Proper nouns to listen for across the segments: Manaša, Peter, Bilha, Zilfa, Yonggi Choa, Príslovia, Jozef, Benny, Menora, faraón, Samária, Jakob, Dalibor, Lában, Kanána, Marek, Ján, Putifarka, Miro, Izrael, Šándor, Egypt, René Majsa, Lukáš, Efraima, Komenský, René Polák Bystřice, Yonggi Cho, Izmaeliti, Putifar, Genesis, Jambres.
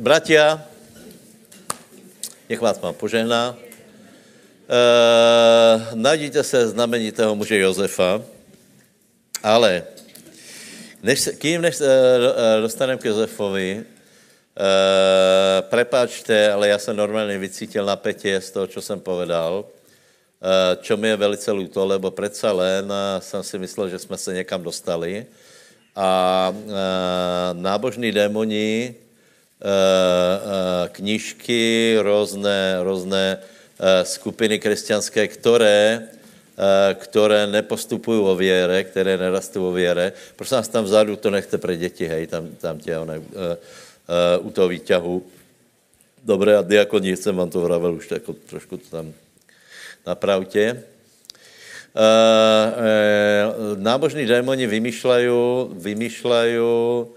bratia, nech vás Pán požehná. Nájdete sa znamenitého muže Jozefa, ale než dostanem k Jozefovi, prepáčte, ale ja som normálne vycítil napätie z toho, čo som povedal, čo mi je velice ľúto, lebo predsa len som si myslel, že sme sa niekam dostali a nábožní démoni, knižky, rôzne skupiny kresťanské, ktoré nepostupujú o viere, ktoré nerastú o viere. Prosím vás, tam vzadu to nechte pre deti, hej, tam tie one, u toho výťahu. Dobre, a diakoní, som vám to vravel, už tako, trošku to tam napravte. Nábožní démoni vymýšľajú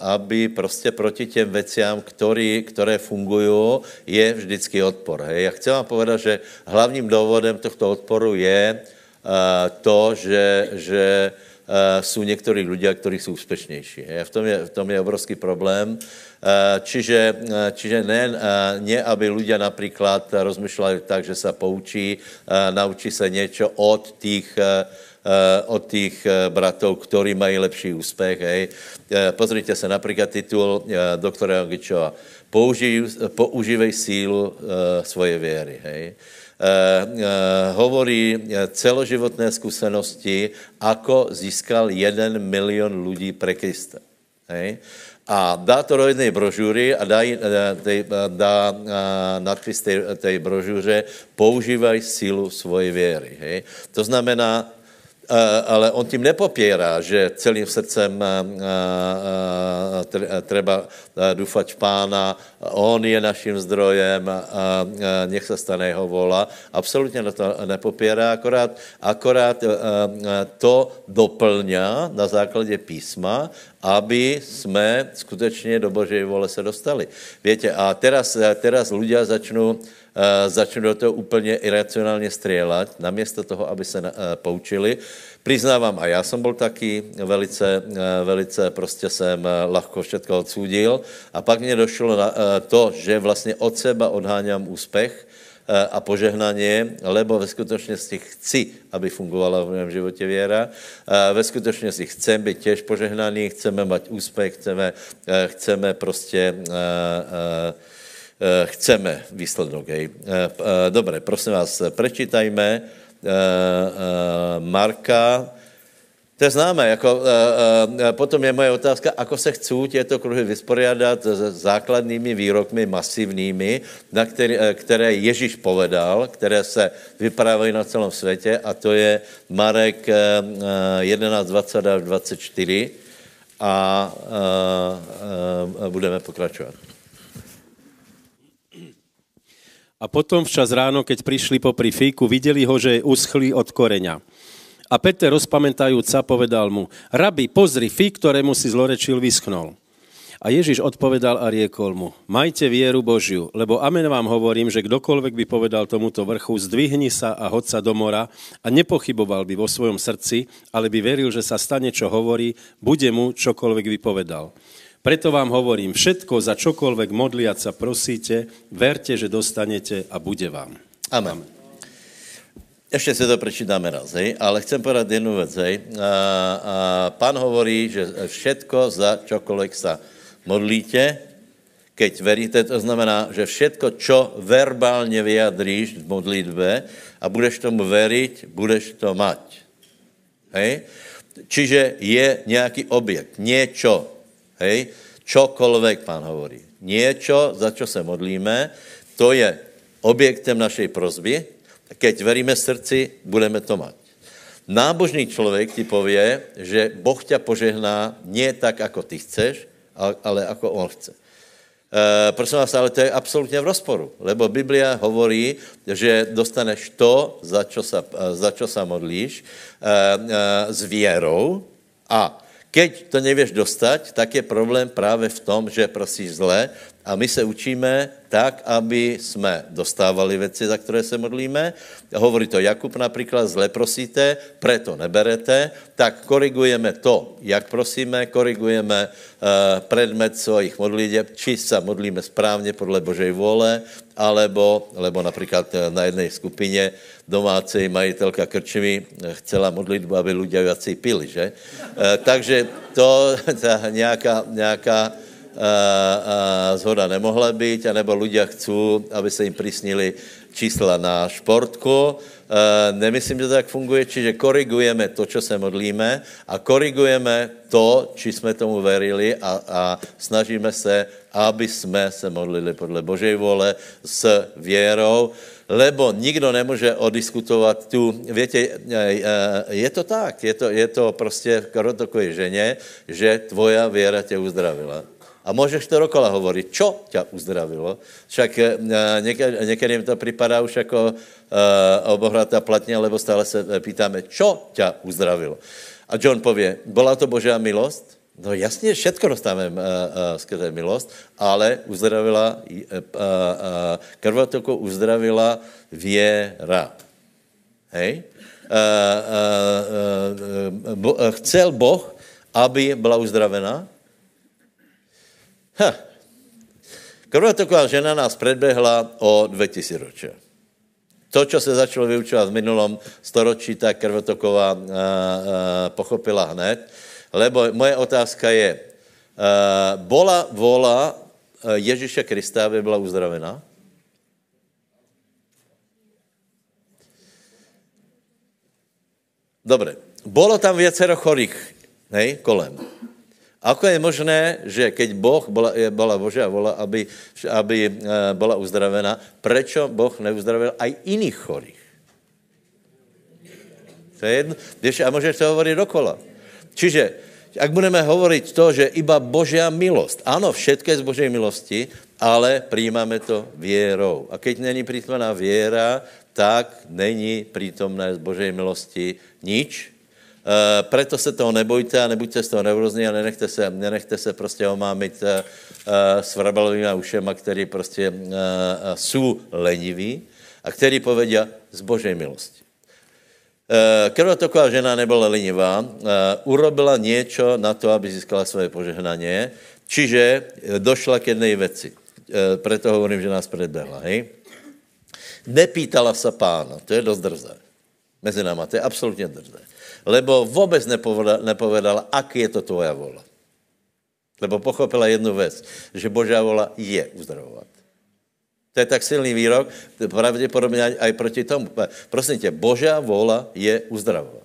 aby prostě proti těm veciám, které fungují, je vždycky odpor. Hej. Já chci vám povedat, že hlavním důvodem tohto odporu je to, že sú niektorí ľudia, ktorí sú úspešnější. Hej. V tom je obrovský problém. Čiže ne aby ľudia napríklad rozmýšľali tak, že sa poučí, naučí sa niečo od tých bratov, ktorí mají lepší úspech. Hej. Pozrite sa napríklad titul doktora Yonggi Choa. Používej sílu svoje viery. Hej. Hovorí celoživotné skúsenosti, ako získal 1 milión ľudí pre Krista. Hej. A dá to do jednej brožúry a dá nadpis tej brožúře Používaj sílu svojej viery. Hej. To znamená, ale on tím nepopírá, že celým srdcem treba dúfať v Pána, on je naším zdrojem, nech sa stane jeho vôľa. Absolutně to nepopírá, akorát to doplňa na základě písma, aby jsme skutečně do Božej vole se dostali. Viete, a teraz ľudia začnú do toho úplne iracionálne strieľať, namiesto toho, aby sa poučili. Priznávam, a ja som bol taký, velice proste som ľahko všetko odsúdil a pak mne došlo na to, že vlastne od seba odháňam úspech a požehnanie, lebo ve skutočnosti chci, aby fungovala v mém živote viera. Ve skutočnosti chcem byť tiež požehnaný, chceme mať úspech, chceme proste... Chceme výsledok. Hej. Dobre, prosím vás, prečítajme Marka. To je známe. Potom je moje otázka, ako sa chcú tieto kruhy vysporiadať s základnými výrokmi, masivnými, na které Ježíš povedal, které se vyprávají na celom světě, a to je Marek 11, 20 až 24 a budeme pokračovat. A potom včas ráno, keď prišli popri fíku, videli ho, že je uschlý od koreňa. A Peter, rozpamätajúc sa, povedal mu: Rabi, pozri, fík, ktorému si zlorečil, vyschnol. A Ježiš odpovedal a riekol mu: Majte vieru Božiu, lebo amen vám hovorím, že kdokoľvek by povedal tomuto vrchu, zdvihni sa a hoď sa do mora, a nepochyboval by vo svojom srdci, ale by veril, že sa stane, čo hovorí, bude mu čokoľvek vypovedal. Preto vám hovorím, všetko, za čokoľvek modliať sa prosíte, verte, že dostanete a bude vám. Amen. Ešte si to prečítame raz, hej? Ale chcem povedať jednu vec. Hej? Pán hovorí, že všetko, za čokoľvek sa modlíte, keď veríte, to znamená, že všetko, čo verbálne vyjadríš v modlitbe a budeš tomu veriť, budeš to mať. Hej? Čiže je nejaký objekt, niečo. Hej, čokoľvek Pán hovorí. Niečo, za čo sa modlíme, to je objektem našej prosby. Keď veríme srdci, budeme to mať. Nábožný človek ti povie, že Boh ťa požehná nie tak, ako ty chceš, ale ako on chce. Prosím vás, ale to je absolútne v rozporu, lebo Biblia hovorí, že dostaneš to, za čo sa modlíš, s vierou, a keď to nevieš dostať, tak je problém práve v tom, že prosíš zle A my se učíme tak, aby jsme dostávali věci, za které se modlíme. Hovorí to Jakub například, zle prosíte, preto neberete. Tak korigujeme to, jak prosíme, korigujeme predmet svojich modliteb, či se modlíme správně podle Božej vůle, alebo například na jedné skupině domácej majitelka krčmy chcela modlitbu, aby ľudia viacej pili, že? Takže to nějaká zhoda nemohla být, anebo ľudia chcú, aby se jim prísnili čísla na športku. Nemyslím, že to tak funguje, čiže korigujeme to, čo se modlíme a korigujeme to, či jsme tomu verili a snažíme se, aby jsme se modlili podle Božej vole s věrou, lebo nikdo nemůže odiskutovat tu, větě, je to tak, je to prostě takové ženě, že tvoja věra tě uzdravila. A můžeš to dokola hovorit, čo tě uzdravilo. Však někdy jim to připadá už jako obohratá platně, lebo stále se pýtáme, čo tě uzdravilo. A John pově, byla to Božá milost? No jasně, všetko dostáváme skrze milost, ale uzdravila, krvotoku uzdravila věra. Hej? Chcel Boh, aby byla uzdravená? Krvotoková žena nás předběhla o 2000 ročí. To, čo se začalo vyučovat v minulom storočí, tak krvotoková pochopila hned. Lebo moje otázka je, bola vola Ježíše Krista, aby byla uzdravená? Dobre, bolo tam viacero chorých, hej, kolem. Ako je možné, že keď Boh bola Božia vola, aby bola uzdravená, prečo Boh neuzdravil aj iných chorých? To je jedno. A môžeš to hovoriť dokola. Čiže, ak budeme hovoriť to, že iba Božia milosť, áno, všetko je z Božej milosti, ale prijímame to vierou. A keď není prítomná viera, tak není prítomné z Božej milosti nič. Preto se toho nebojte a nebuďte z toho nervózní a nenechte se prostě omámit s vrabalovými ušema, který prostě jsou leniví a který povedia z Božej milosti. Krvotoková žena nebola lenivá, urobila niečo na to, aby získala svoje požehnanie, čiže došla k jednej veci. Preto hovorím, že nás predbehla. Hej? Nepýtala sa pána, to je dosť drzé. Mezi náma, to je absolútne drzé. Lebo vôbec nepovedala, aký je to tvoja vola. Lebo pochopila jednu vec, že Božia vola je uzdravovať. To je tak silný výrok, pravdepodobne aj proti tomu. Prosím ťa, Božia vôľa je uzdravovať.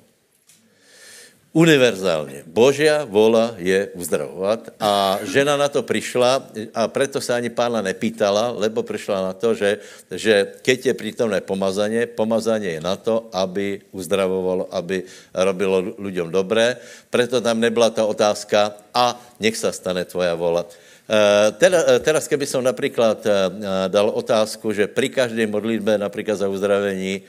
Univerzálne. Božia vôľa je uzdravovať. A žena na to prišla a preto sa ani pána nepýtala, lebo prišla na to, že keď je prítomné pomazanie je na to, aby uzdravovalo, aby robilo ľuďom dobré. Preto tam nebola tá otázka a nech sa stane tvoja vôľa. Teraz, keby som napríklad dal otázku, že pri každej modlitbe, napríklad za uzdravení,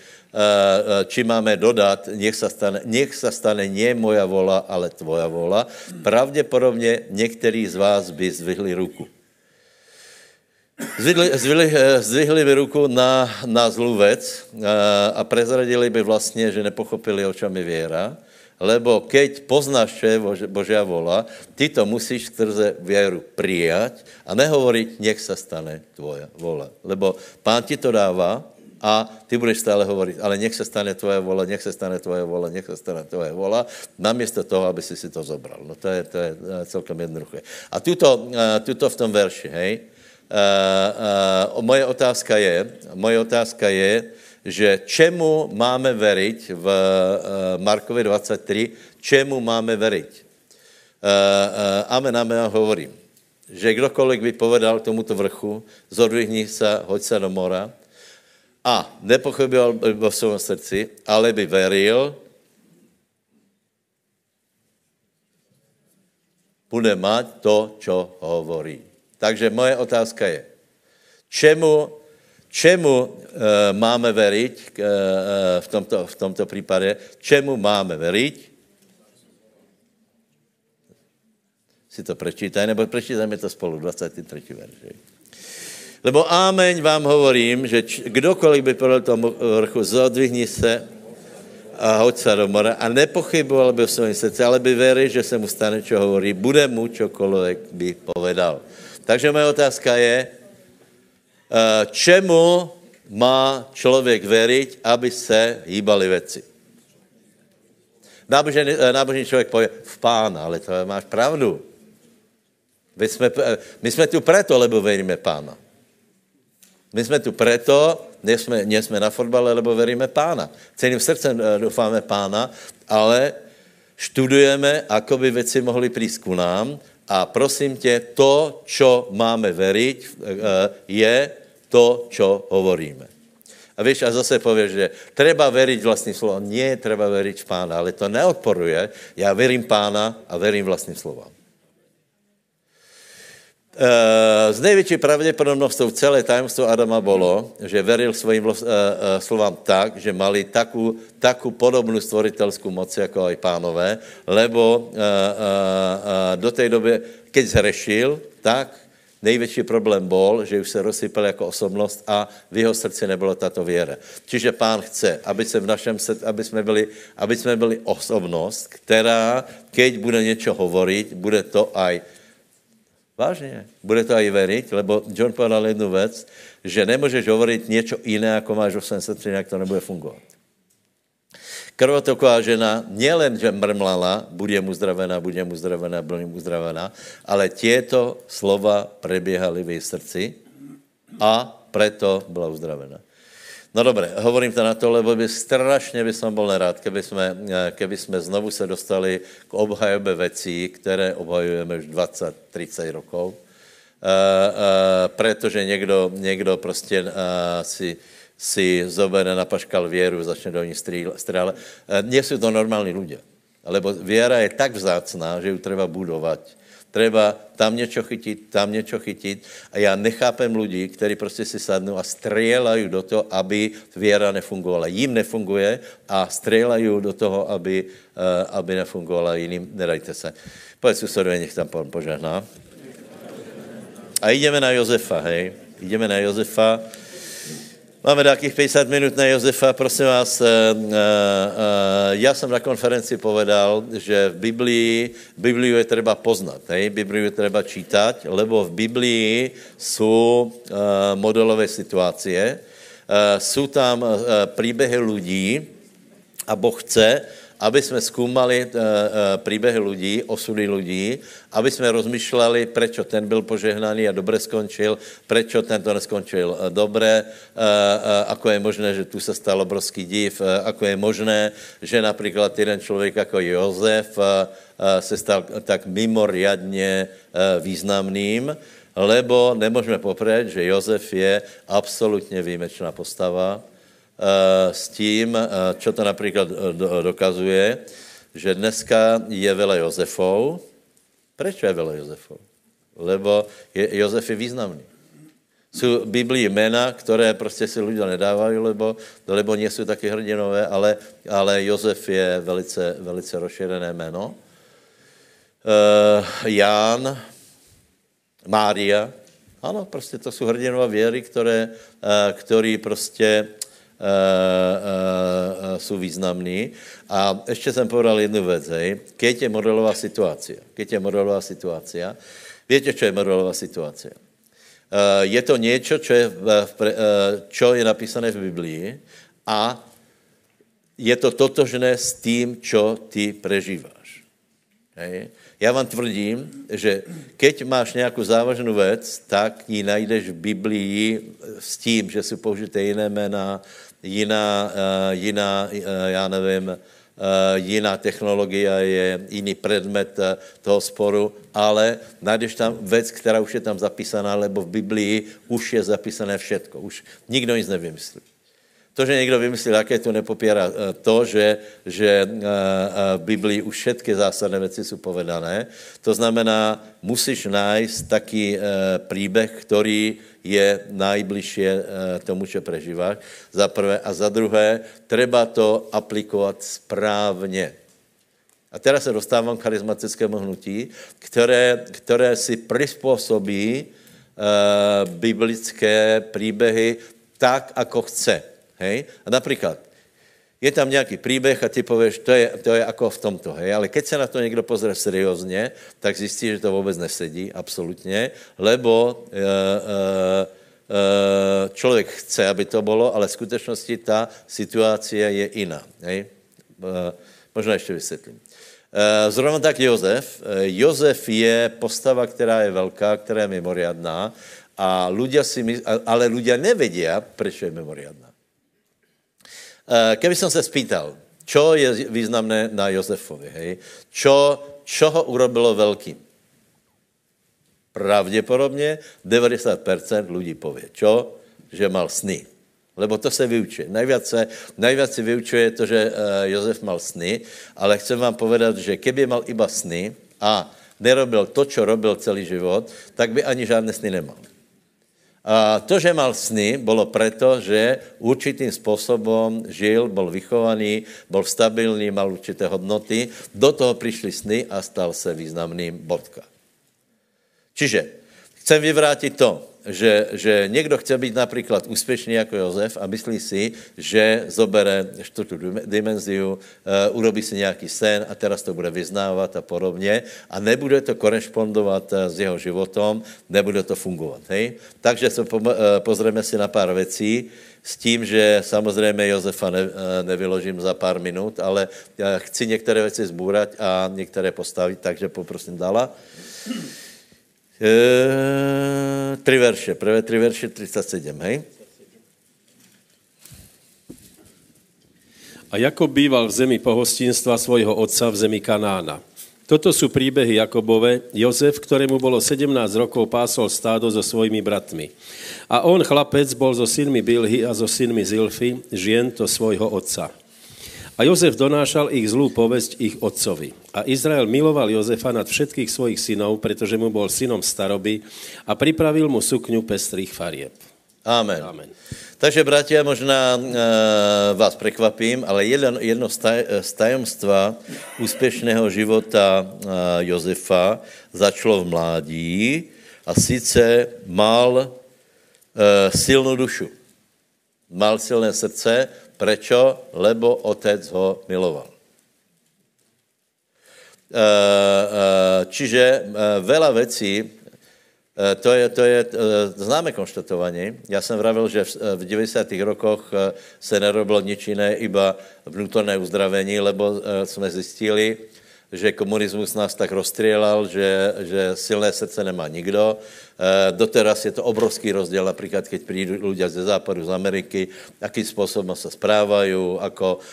či máme dodať, nech sa stane nie moja vola, ale tvoja vola, pravdepodobne niektorí z vás by zdvihli ruku. Zdvihli by ruku na zlú vec a prezradili by vlastne, že nepochopili, o čom je viera. Lebo keď poznáš, čo je Božia vola, ty to musíš skrze vieru prijať a nehovoriť, nech sa stane tvoja vola. Lebo pán ti to dáva a ty budeš stále hovoriť, ale nech sa stane tvoja vola, nech sa stane tvoja vola, nech sa stane tvoja vola, namiesto toho, aby si to zobral. No to je celkom jednoduché. A tuto v tom verši, hej, moje otázka je, že čemu máme veriť v Markovi 23, čemu máme veriť. Amen, hovorím, že kdokoliv by povedal tomuto vrchu, zodvihni sa, hoď sa do mora a nepochyboval by vo svojom srdci, ale by veril, bude mať to, čo hovorí. Takže moje otázka je, čemu máme veriť v tomto prípade? Čemu máme veriť? Si to prečítaj, nebo prečítajme to spolu, 23. verš. Lebo ámeň vám hovorím, že kdokoliv by podľa tomu vrchu zodvihni se a hoď sa do mora a nepochyboval by v svojom srdci, ale by veril, že se mu stane, čo hovorí, bude mu čokoľvek by povedal. Takže moje otázka je, čemu má človek veriť, aby se hýbali veci? Nábožný človek povie, v pána, ale to máš pravdu. My sme tu preto, lebo veríme pána. My sme tu preto, nie sme na fotbale, lebo veríme pána. Celým srdcem doufáme pána, ale študujeme, ako by veci mohli prísť ku nám a prosím tě, to, čo máme veriť, je to, čo hovoríme. A vieš, a zase povieš, že treba veriť vlastným slovom. Nie, treba veriť v pána, ale to neodporuje. Ja verím pána a verím vlastným slovom. S největší pravděpodobnostou celé tajemstvo Adama bylo, že veril svým slovám tak, že mali takú podobnou stvoritelskou moc, jako i pánové, lebo do té doby, keď zhrešil, tak největší problém byl, že už se rozsypal jako osobnost a v jeho srdci nebylo tato věra. Čiže pán chce, aby jsme byli osobnost, která, keď bude něco hovorit, bude to aj vážne, bude to aj veriť, lebo John povedal jednu vec, že nemôžeš hovoriť niečo iné, ako máš v svojom srdci, inak to nebude fungovať. Krvotoková žena nielen, že mrmlala, bude mu uzdravená, ale tieto slova prebiehali v jej srdci a preto bola uzdravená. No dobre, hovorím to na to, lebo strašne by som bol nerád, keby sme znovu sa dostali k obhajobe vecí, ktoré obhajujeme už 20-30 rokov, pretože niekto proste si zobere na paškal vieru, začne do ní stríľať. Nie sú to normálni ľudia, lebo viera je tak vzácná, že ju treba budovať. Treba tam něco chytit. A já nechápem lidi, kteří prostě si sadnou a střílají do toho, aby věra nefungovala. Jim nefunguje a střílají do toho, aby nefungovala jiným. Nedajte se. Pojď susedově, nech tam pán požehná. A jdeme na Jozefa, hej. Jdeme na Jozefa. Máme takých 50 minut na Jozefa. Prosím vás, já jsem na konferenci povedal, že v Bibliu je treba poznat, hej? Bibliu je treba čítať, lebo v Biblii jsou modelové situácie, jsou tam príbehy ľudí a Boh chce, aby jsme zkoumali příběhy lidí, osudy lidí, aby jsme rozmýšleli, prečo ten byl požehnaný a dobře skončil, prečo tento neskončil dobře, ako je možné, že tu se stal obrovský div, ako je možné, že například jeden člověk jako Jozef se stal tak mimoriadně významným, lebo nemůžeme popřít, že Jozef je absolutně výjimečná postava, s tím, čo to například dokazuje, že dneska je veľa Jozefov. Prečo je veľa Jozefov? Lebo Jozef je významný. Sú Biblii jména, ktoré prostě si ľudia nedávajú, lebo nie sú taky hrdinové, ale Jozef je velice, velice rozšírené jméno. Ján, Mária, ano, prostě to sú hrdinové věry, který prostě sú významní. A ešte som povedal jednu vec, hej. Keď je modelová situácia, viete, čo je modelová situácia? Je to niečo, čo je napísané v Biblii a je to totožné s tým, čo ty prežíváš. Hej. Ja vám tvrdím, že keď máš nejakú závažnú vec, tak ji najdeš v Biblii s tím, že sú použité iné jména, jiná, já nevím, jiná technologie je, jiný předmět toho sporu, ale najdeš tam věc, která už je tam zapísaná, lebo v Biblii už je zapísané všetko. Už nikdo nic nevymyslí. To, že někdo vymyslí, jaké to nepopírá to, že v Biblii už všetky zásadné věci jsou povedané. To znamená, musíš najít taký příběh, který je najbližšie tomu, čo prežíváš, za prvé. A za druhé, treba to aplikovat správně. A teraz se dostávám k charizmatickému hnutí, které si prispôsobí biblické príbehy tak, ako chce. Hej? A napríklad, je tam nejaký príbeh a ty povieš, to je ako v tomto, hej. Ale keď sa na to niekto pozrie seriózne, tak zistí, že to vôbec nesedí, absolútne, lebo človek chce, aby to bolo, ale v skutečnosti tá situácia je iná, hej. Možno ešte vysvetlím. Zrovna tak Jozef. Jozef je postava, ktorá je veľká, ktorá je memoriadná, a ľudia ale ľudia nevedia, prečo je memoriadná. Keby som sa spýtal, čo je významné na Jozefovi, hej? Čo ho urobilo veľkým? Pravdepodobne 90% ľudí povie, čo? Že mal sny. Lebo to sa vyučuje. Najviac se vyučuje to, že Jozef mal sny, ale chcem vám povedať, že keby mal iba sny a nerobil to, čo robil celý život, tak by ani žiadne sny nemal. A to, že mal sny, bolo preto, že určitým spôsobom žil, bol vychovaný, bol stabilný, mal určité hodnoty. Do toho prišli sny a stal sa významným bodka. Čiže chcem vyvrátiť to, že niekto chce byť napríklad úspešný ako Jozef a myslí si, že zobere štvrtú dimenziu, urobí si nejaký sen a teraz to bude vyznávať a podobne a nebude to korešpondovať s jeho životom, nebude to fungovať. Hej? Takže pozrieme si na pár vecí s tím, že samozrejme Jozefa nevyložím za pár minút, ale ja chci niektoré veci zbúrať a niektoré postaviť, takže poprosím Dala. Tri verše, prvé tri verše, 37, hej? A Jakob býval v zemi pohostinstva svojho otca v zemi Kanána. Toto sú príbehy Jakobove. Jozef, ktorému bolo 17 rokov, pásol stádo so svojimi bratmi. A on, chlapec, bol so synmi Bilhy a so synmi Zilfy, žien to svojho otca. A Jozef donášal ich zlú povesť ich otcovi. A Izrael miloval Jozefa nad všetkých svojich synov, pretože mu bol synom staroby a pripravil mu sukňu pestrých farieb. Amen. Amen. Takže, bratia, možná vás prekvapím, ale jedno z tajomstva úspešného života Jozefa začalo v mládí a síce mal silnú dušu. Mal silné srdce. Prečo? Lebo otec ho miloval. Čiže veľa vecí, to je známe konštatovanie. Ja som vravil, že v 90. rokoch sa nerobilo nič iné, iba vnútorné uzdravenie, lebo sme zistili, že komunizmus nás tak rozstrielal, že silné srdce nemá nikdo. Doteraz je to obrovský rozdiel, napríklad keď prídu ľudia ze západu, z Ameriky, akým spôsobom sa správajú, ako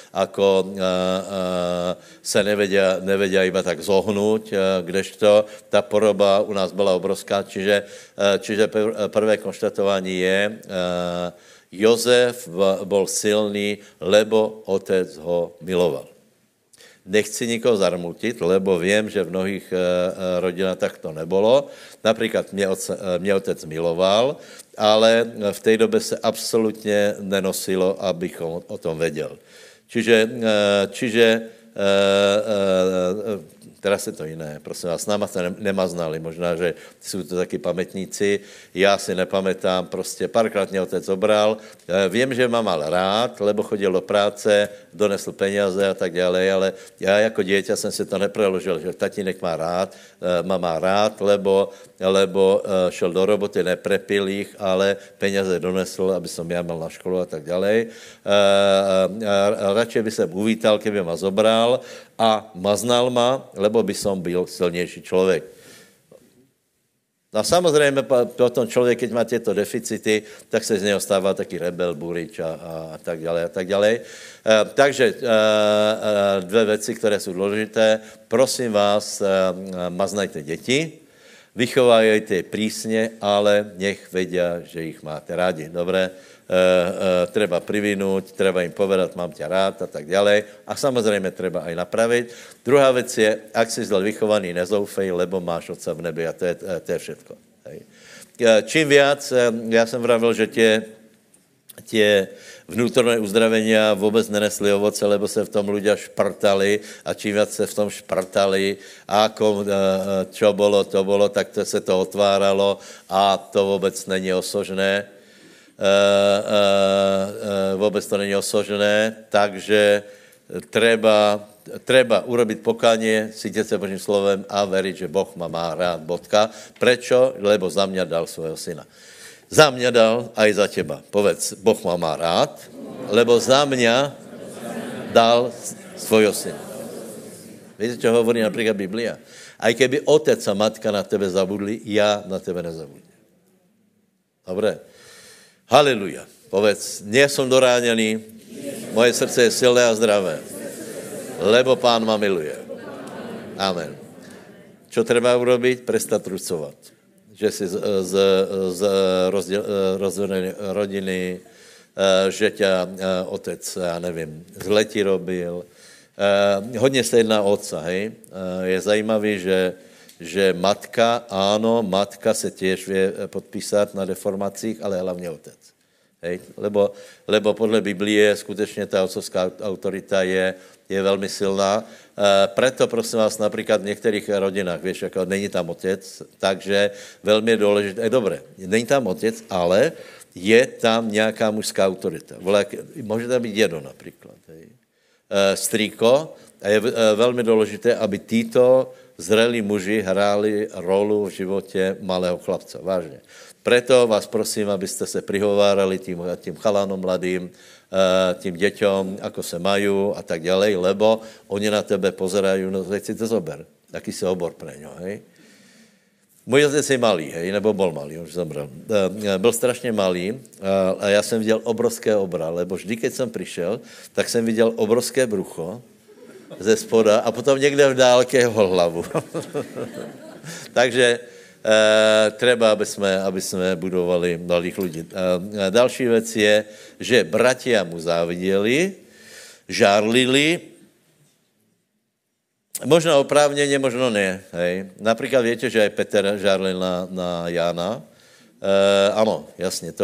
sa nevedia iba tak zohnúť, kdežto tá poroba u nás bola obrovská. Čiže prvé konštatovanie je, Jozef bol silný, lebo otec ho miloval. Nechci nikoho zarmútiť, lebo viem, že v mnohých rodinách tak to nebolo. Napríklad mne otec miloval, ale v tej dobe sa absolútne nenosilo, abychom o tom vedel. Čiže teraz je to iné, prosím vás, s náma sa nemaznali, možná, že sú to takí pamätníci, ja si nepamätám, proste párkrát mňa otec obral, viem, že ma mal rád, lebo chodil do práce, donesl peniaze a tak ďalej, ale ja ako dieťa som si to nepreložil, že tatínek ma má rád, lebo šel do roboty, neprepil ich, ale peniaze donesl, aby som ja mal na školu a tak ďalej. Radšej by som uvítal, keby ma zobral, a maznal ma, lebo by som byl silnejší človek. A samozrejme, potom človek, keď má tieto deficity, tak sa z neho stáva taký rebel, burič a tak ďalej a tak ďalej. Takže dve veci, ktoré sú dôležité. Prosím vás, maznajte deti, vychovajte prísne, ale nech vedia, že ich máte rádi. Dobre? Treba privinúť, treba im povedať, mám ťa rád a tak ďalej. A samozrejme treba aj napraviť. Druhá vec je, ak si zle vychovaný, nezoufej, lebo máš otca v nebi a to je všetko. Hej. Čím viac, ja som vravil, že tie tie vnútorné uzdravenia vůbec nenesli ovoce, lebo se v tom ľudia šprtali a čím viac se v tom šprtali a čo bolo, to bolo, tak to se to otváralo a to vůbec není osožné. Vůbec to není osožné, takže treba urobiť pokánie, cítiť sa Božím slovem a veriť, že Boh ma má rád, bodka. Prečo? Lebo za mňa dal svojho syna. Za mňa dal aj za teba. Povedz, Boh ma má rád, lebo za mňa dal svojho syna. Viete, čo hovorí napríklad Biblia? Aj keby otec a matka na tebe zabudli, ja na tebe nezabudnem. Dobre? Haleluja. Povedz, nie som doráňaný, moje srdce je silné a zdravé. Lebo Pán ma miluje. Amen. Čo treba urobiť? Prestať trucovať. Že si z rozdielnej rodiny, že ťa otec, ja neviem, zletí robil. Hodne sa jedná o otca, hej? Je zajímavý, že matka, áno, matka sa tiež vie podpísať na deformáciách, ale hlavne otec. Hej? Lebo podľa Biblie skutečne tá otcovská autorita je veľmi silná. Preto, prosím vás, napríklad v niekterých rodinách, vieš, ako není tam otec, takže veľmi je dôležité. Dobre, není tam otec, ale je tam nejaká mužská autorita. Môže tam byť dedo napríklad. Strýko. A je veľmi dôležité, aby títo zrelí muži hráli rolu v živote malého chlapca. Vážne. Preto vás prosím, aby ste se prihovárali tým chalánom mladým, tým deťom, ako se majú a tak ďalej, lebo oni na tebe pozerajú, no teď si to zober. Taký si obor pre ňo, hej. Můj otec je malý, hej, nebo bol malý, on už zomrel. Byl strašně malý a já jsem viděl obrovské obra, lebo vždy, keď jsem přišel, tak jsem viděl obrovské brucho ze spoda a potom někde v dálce jeho hlavu. Takže treba, aby sme budovali mladých ľudí. Další vec je, že bratia mu závideli, žárlili, možno oprávnenie, možno nie. Hej. Napríklad viete, že aj Peter žárlil na Jána. Ano, jasne, to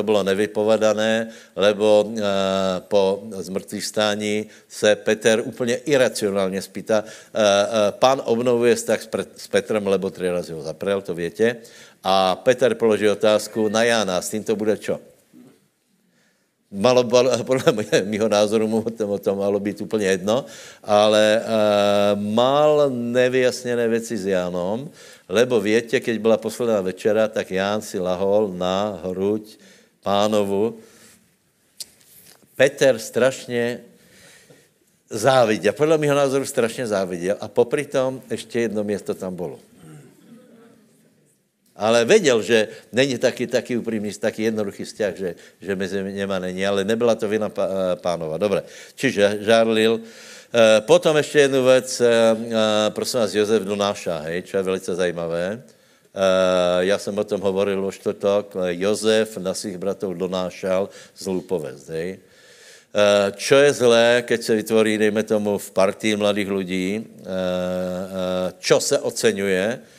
bolo nevypovedané, lebo po zmrtvých stání se Peter úplně iracionálně spýta. Pán obnovuje vztah s Petrem, lebo 3 razy ho zaprel, to viete. A Peter položí otázku na Jána, s tím to bude čo? Malo, podľa mýho názoru mu to malo byť úplne jedno, ale mal nevyjasnené veci s Jánom, lebo viete, keď bola posledná večera, tak Ján si lahol na hruď pánovu. Peter strašne závidel, podľa mýho názoru strašne závidel a popri tom ešte jedno miesto tam bolo. Ale vedel, že není taký upřímný, taký jednoduchý vzťah, že mezi něma není, ale nebyla to vina pánova. Dobre, čiže žárlil. Potom ještě jednu věc, prosím vás, Jozef donáša, hej, čo je velice zajímavé. Já jsem o tom hovoril o čtvrtok, Jozef na svých bratov donášal zlú povesť, hej. Čo je zlé, keď se vytvorí, dejme tomu, v partii mladých lidí, čo se oceňuje,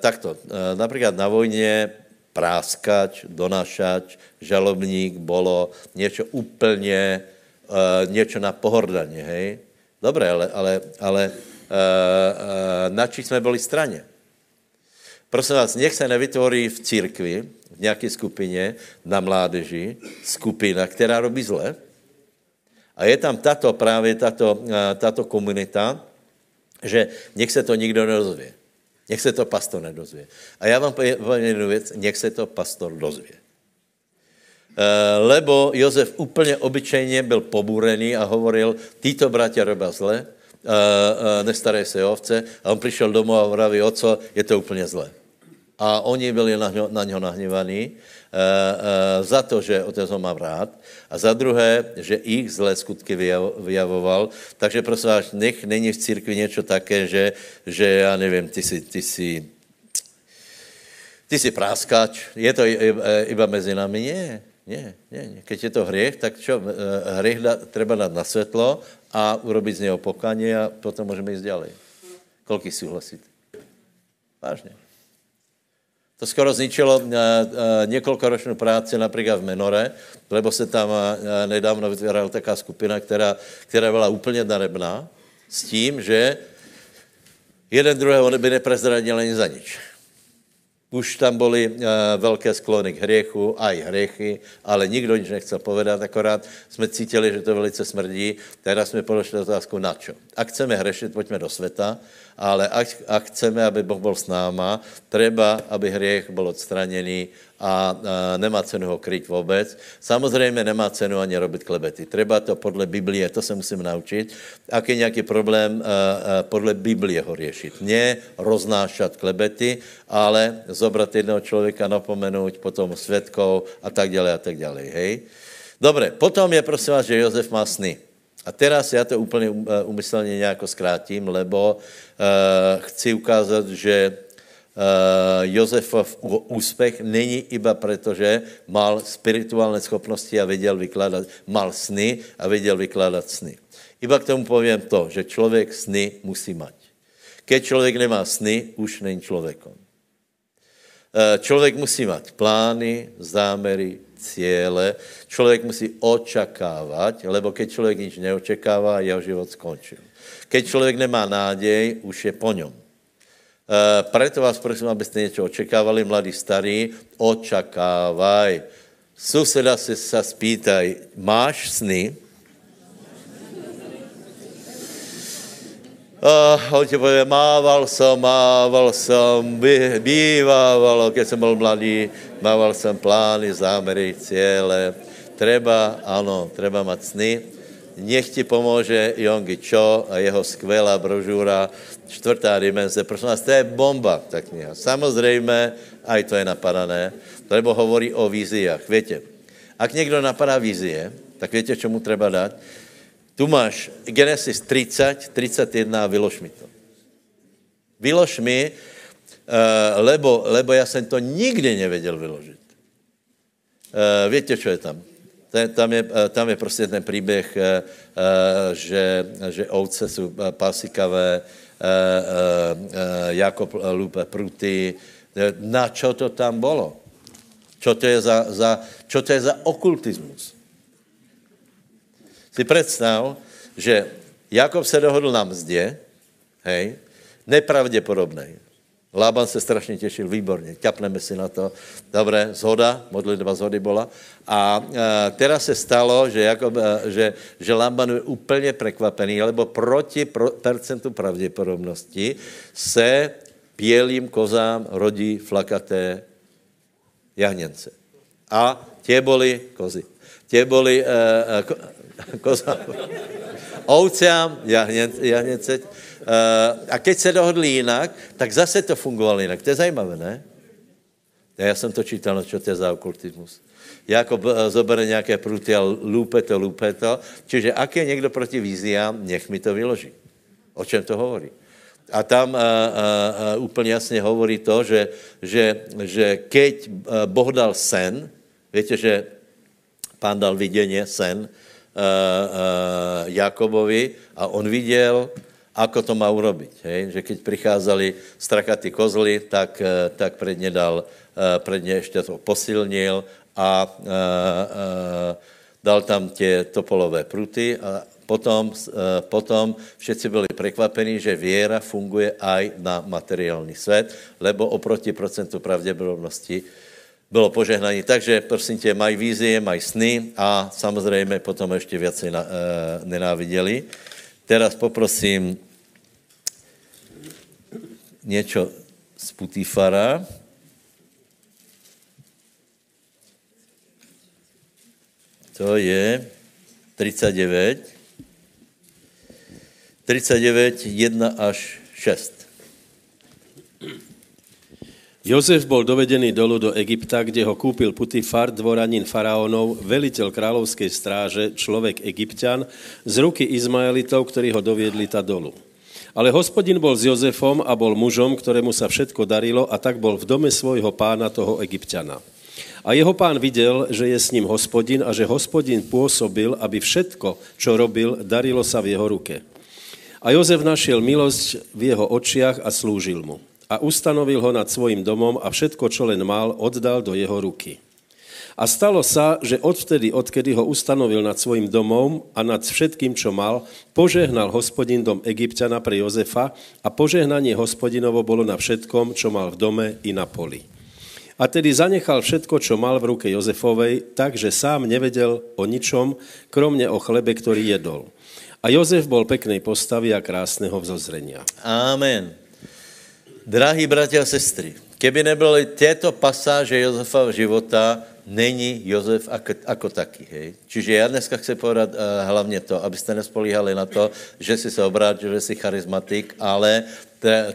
takto, napríklad na vojne práskač, donášač, žalobník, bolo niečo úplne, niečo na pohordanie, hej? Dobre, ale na čí sme boli strane? Prosím vás, nech sa nevytvorí v církvi, v nejakej skupine, na mládeži, skupina, ktorá robí zle. A je tam táto komunita, že nech sa to nikdo nerozvie. Nech se to pastor nedozvě. A já vám povím jednu věc, nech se to pastor dozvě. Lebo Jozef úplně obyčejně byl pobúrený a hovoril, títo bratia robia zle, nestarej se o ovce, a on přišel domů a vraví, oco, je to úplně zle. A oni byli na něho nahněvaní za to, že otec ho mám rád, a za druhé, že ich zlé skutky vyjavoval. Takže prosím vás, nech není v církvi něco také, že já nevím, ty si práskač, je to iba mezi námi? Nie. Keď je to hriech, tak čo? Hriech treba dát na světlo a urobit z něho pokání a potom můžeme jít ďalej. Kolik si uhlasíte? Vážně. To skoro zničilo niekoľkoročnú prácu napríklad v Menore, lebo sa tam nedávno vytvárala taká skupina, ktorá bola úplne darebná s tím, že jeden druhého by neprezradil ani za nič. Už tam boli veľké sklony k hriechu, aj hriechy, ale nikdo nič nechcel povedať, akorát sme cítili, že to velice smrdí. Teraz sme položili otázku, na čo? Ak chceme hrešiť, poďme do sveta, ale ak chceme, aby Boh bol s náma, treba, aby hriech bol odstranený a nemá cenu ho kryť vôbec. Samozrejme, nemá cenu ani robiť klebety. Treba to podle Biblie, to sa musím naučiť, aký je nejaký problém, podle Biblie ho riešiť. Nie roznášať klebety, ale zobrať jedného človeka, napomenúť, potom svedkov a tak ďalej, hej. Dobre, potom je prosím vás, že Jozef má sny. A teraz ja to úplne umyslne nejako skrátim, lebo chci ukázať, že Jozefov úspech není iba preto, že mal spirituálne schopnosti a vedel vykladať, mal sny a vedel vykladať sny. Iba k tomu poviem to, že človek sny musí mať. Keď človek nemá sny, už není človekom. Človek musí mať plány, zámery, ciele. Človek musí očakávať, lebo keď človek nič neočekáva, jeho život skončil. Keď človek nemá nádej, už je po ňom. Preto vás prosím, aby ste niečo očekávali, mladí, starí, očakávaj. Suseda sa spýtaj, máš sny? On ti povie, mával som, bývávalo, keď som bol mladý, mával som plány, zámery, ciele. Treba mať sny. Nech ti pomôže Yonggi Cho a jeho skvelá brožúra 4. dimenzia. Prosím vás, to je bomba, tá kniha. Samozrejme, aj to je napadané, lebo hovorí o víziách. Viete, ak niekto napadá vízie, tak viete, čo mu treba dať? Tu máš Genesis 30, 31 a vylož mi to. Vylož mi, lebo ja som to nikdy nevedel vyložiť. Viete, čo je tam? Tam je prostě ten príbeh, že ovce sú pásikavé, Jakob lúpe pruty. Na čo to tam bolo? Čo to je za okultismus? Si predstav, že Jakob se dohodl na mzdě, hej, nepravděpodobnej. Lában se strašně těšil, výborně, ťapneme si na to. Dobré, zhoda, modlitba zhody bola. A teraz se stalo, že Lában je úplně prekvapený, lebo proti percentu pravděpodobnosti se pělým kozám rodí flakaté jahněnce. A tie boli kozy. Tie boli... Ovciám, jahněnce. A keď se dohodli jinak, tak zase to fungovalo jinak. To je zajímavé, ne? Já jsem to čítal, no čo to je za okultismus. Jakob zobere nějaké pruty a lúpe to. Čiže ak je někdo proti víziám, nech mi to vyloží. O čem to hovorí? A tam úplně jasně hovorí to, že keď Boh dal sen, víte, že Pán dal viděně, sen, Jakobovi a on viděl, ako to má urobiť. Hej? Že keď pricházali strakatí kozly, tak predne ešte to posilnil a dal tam tie topolové pruty a potom všetci byli prekvapení, že viera funguje aj na materiálny svet, lebo oproti procentu pravděpodobnosti bylo požehnání. Takže, prosím tě, mají vízie, mají sny a samozřejmě potom ještě věci nenáviděli. Teraz poprosím něco z Putifara. To je 39, 1 až 6. Jozef bol dovedený dolu do Egypta, kde ho kúpil Putifar, dvoranin faraónov, veliteľ kráľovskej stráže, človek Egypťan, z ruky Izmaelitov, ktorí ho doviedli ta dolu. Ale Hospodin bol s Jozefom a bol mužom, ktorému sa všetko darilo, a tak bol v dome svojho pána, toho Egypťana. A jeho pán videl, že je s ním Hospodin a že Hospodin pôsobil, aby všetko, čo robil, darilo sa v jeho ruke. A Jozef našiel milosť v jeho očiach a slúžil mu. a ustanovil ho nad svojim domom a všetko, čo len mal, oddal do jeho ruky. A stalo sa, že odvtedy, odkedy ho ustanovil nad svojim domom a nad všetkým, čo mal, požehnal Hospodin dom Egypťana pre Jozefa a požehnanie Hospodinovo bolo na všetkom, čo mal v dome i na poli. A tedy zanechal všetko, čo mal v ruke Jozefovej, takže sám nevedel o ničom, kromne o chlebe, ktorý jedol. A Jozef bol peknej postavy a krásneho vzozrenia. Amen. Drahí bratia a sestry, keby neboli tieto pasáže Jozefa života, není Jozef ako taký, hej. Čiže ja dneska chcem povedať hlavne to, aby ste nespolíhali na to, že si sa obrátil, že si charizmatik, ale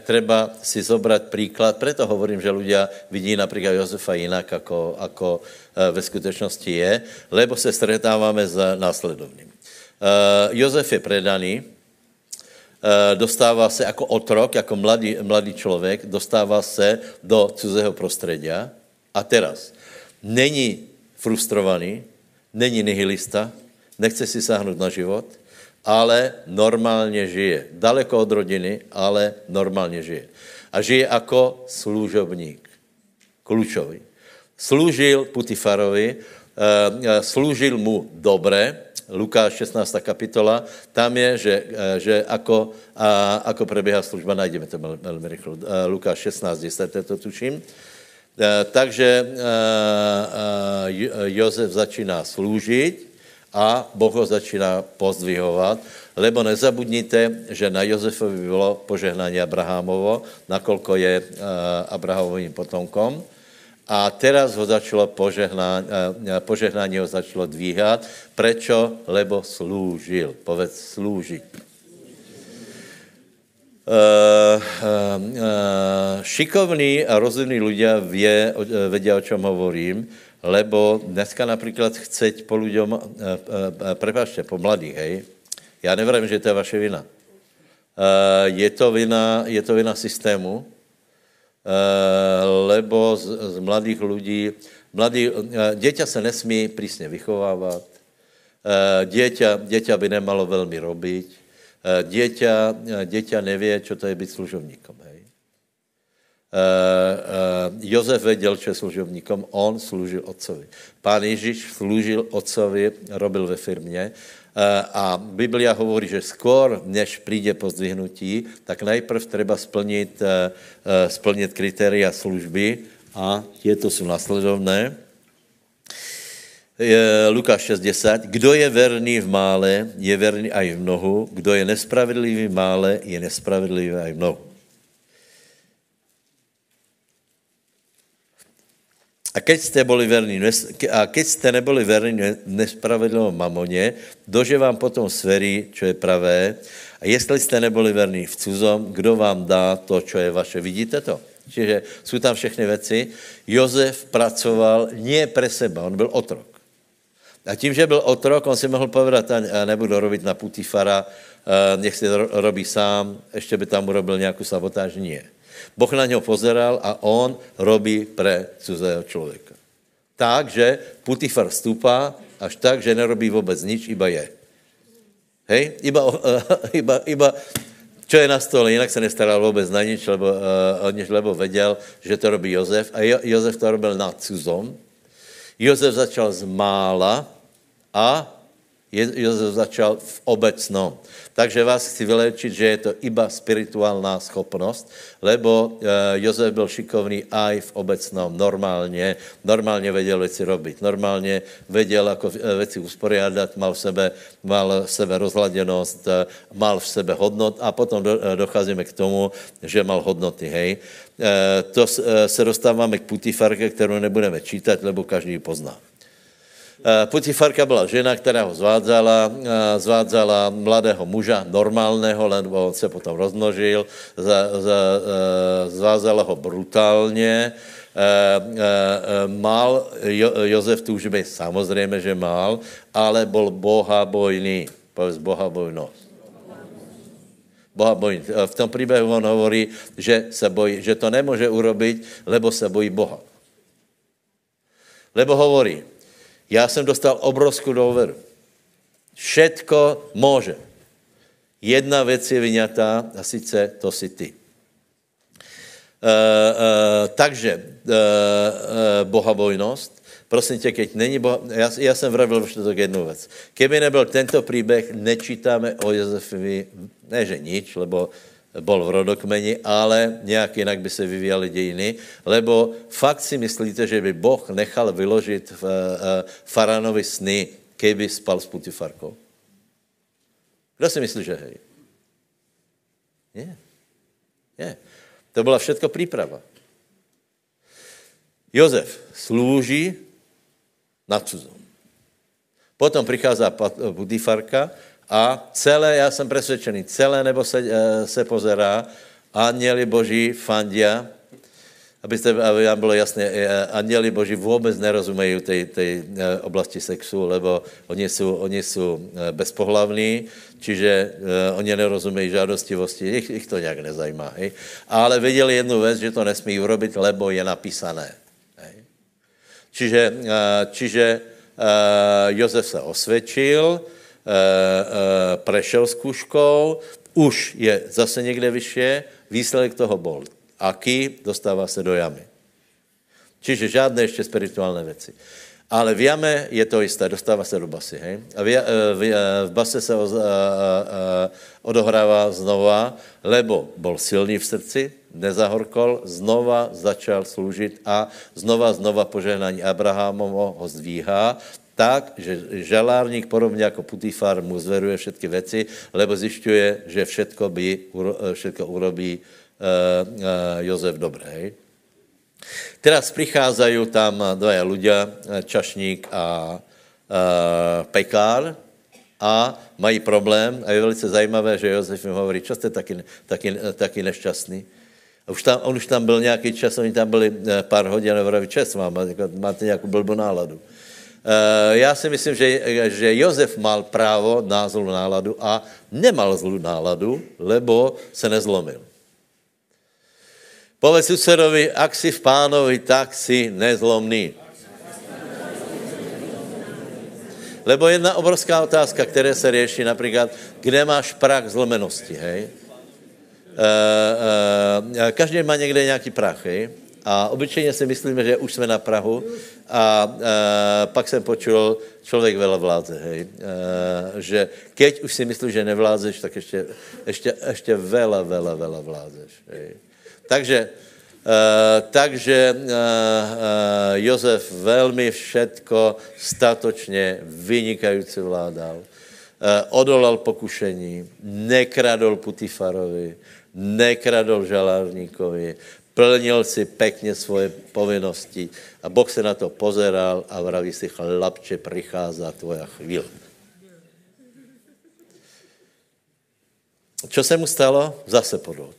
treba si zobrať príklad. Preto hovorím, že ľudia vidí napríklad Jozefa inak, ako ve skutočnosti je, lebo sa stretávame s následovným. Jozef je predaný, dostává se ako otrok, ako mladý človek, dostává se do cudzého prostredia a teraz... Není frustrovaný, není nihilista, nechce si sáhnout na život, ale normálně žije. Daleko od rodiny, ale normálně žije. A žije jako služobník, kľúčový. Slúžil Putifarovi, slúžil mu dobre, Lukáš 16. kapitola, tam je, že ako prebieha služba, najdeme to veľmi rýchlo. Lukáš 16, 10, to tuším. Takže Jozef začíná slúžiť a Boh ho začíná pozdvihovat, lebo nezabudnite, že na Jozefovi bylo požehnání Abrahámovo, nakolko je Abrahámovým potomkom. A teraz ho začalo požehnání ho začalo dvíhat. Prečo? Lebo slúžil. Povedz slúžiť. Šikovní a rozumní ľudia vedia, o čom hovorím, lebo dneska napríklad chceť po ľuďom, prepáčte, po mladých, hej. Ja nevrám, že to je vaše vina. Je to vina systému, lebo z mladých ľudí, dieťa sa nesmí prísne vychovávať, dieťa by nemalo veľmi robiť, Dieťa nevie, čo to je byť služobníkom. Hej. Jozef vedel, čo je služobníkom. On slúžil otcovi. Pán Ježiš slúžil otcovi, robil ve firmě. A Biblia hovorí, že skôr, než príde pozdvihnutí, tak najprv treba splniť kritéria služby a tieto sú nasledovné. Lukáš 6.10. Kdo je verný v mále, je verný aj v mnohu. Kdo je nespravedlivý v mále, je nespravedlivý aj v mnohu. A keď ste neboli verní v nespravedlivom mamone, dože vám potom sverí, čo je pravé. A jestli ste neboli verní v cudzom, kdo vám dá to, čo je vaše. Vidíte to? Čiže sú tam všechny veci. Jozef pracoval nie pre seba, on byl otrok. A tím, že byl otrok, on si mohl povedat, nebudu robiť na Putifara, nech si robí sám, ještě by tam urobil nějakou sabotáž. Nie. Boh na něho pozeral a on robí pre cudzého člověka. Takže Putifar vstupá až tak, že nerobí vůbec nič, iba je. Hej? Iba čo je na stole, jinak se nestaral vůbec na nič, lebo vedel, že to robí Jozef. A Jozef to robil na cudzom. Jozef začal z mála a Jozef začal v obecnom. Takže vás chci vyléčit, že je to iba spirituálna schopnost, lebo Jozef byl šikovný aj v obecnom, normálně vedel věci robiť, normálně vedel, ako věci usporiadať, mal v sebe rozladěnost, mal v sebe hodnot a potom docházíme k tomu, že mal hodnoty, hej. To se dostáváme k Putifarke, kterou nebudeme čítať, lebo každý pozná. Putifarka byla žena, která ho zvádzala mladého muža, normálného, lebo on se potom rozmnožil, zvázala ho brutálně. Mal Jozef túžby, samozřejmě, že mal, ale byl bohabojný. Povedz bohabojnost. Bohabojný. V tom príbehu on hovorí, že se bojí, že to nemůže urobiť, lebo se bojí Boha. Lebo hovorí, já jsem dostal obrovskou důvěru. Všetko může. Jedna věc je vyňatá a sice to si ty. Takže bohabojnosť. Prosím tě, keď není já jsem vravil všetok jednu vec. Keby nebyl tento příběh, nečítáme o Jozefovi, ne že nič, lebo bol v rodokmeni, ale nějak jinak by se vyvíjaly dějiny, lebo fakt si myslíte, že by Boh nechal vyložit faraónovi sny, keby spal s Putifarkou? Kdo si myslí, že hej? Nie. To byla všetko príprava. Jozef slúži nad cudzom. Potom prichází Putifarka a celé, já jsem presvedčený, celé nebo se pozerá, anjeli boží fandia, aby vám bylo jasné, anjeli boží vůbec nerozumejí tej oblasti sexu, lebo oni jsou bezpohlavní, čiže oni nerozumejí žádostivosti, ich to nějak nezajímá. Hej? Ale viděli jednu věc, že to nesmí urobit, lebo je napísané. Hej? Čiže Jozef se osvědčil, prešel zkouškou, už je zase někde vyššie, výsledek toho bol. Aký? Dostává se do jamy. Čiže žádné ještě spirituální věci. Ale v jame je to isté, dostává se do basy. Hej? A v base se odohrává znova, lebo bol silný v srdci, nezahorkol, znova začal sloužit a znova požehnání Abrahamovo ho zdvíhá, tak, že žalárník podobně jako Putifar mu zveruje všetky věci, lebo zjišťuje, že všetko urobí Jozef dobré. Hej. Teraz pricházajú tam dvaja ľudia, čašník a pekár a mají problém a je velice zajímavé, že Jozef jim hovorí, čo jste taky nešťastný. On už tam byl nějaký čas, oni tam byli pár hodin a vraví, čas máte nějakou blbou náladu. Já si myslím, že Jozef mal právo na zlou náladu a nemal zlou náladu, lebo se nezlomil. Povedz susedovi, ak si v pánovi, tak si nezlomný. Lebo jedna obrovská otázka, která se rieši, například, kde máš prach zlomenosti, hej? Každý má někde nějaký prach, hej? A obyčejně si myslíme, že už jsme na prahu a pak jsem počul, člověk veľa vládze, hej, že keď už si myslíš, že nevládzeš, tak ještě veľa vládzeš, hej. Takže Jozef velmi všetko statočně vynikající vládal, odolal pokušení, nekradol Putifarovi, nekradol žalárníkovi, plnil si pekně svoje povinnosti a Boh se na to pozeral a vraví si, chlapče, pricházá tvoja chvíľa. Čo se mu stalo? Zase podvod.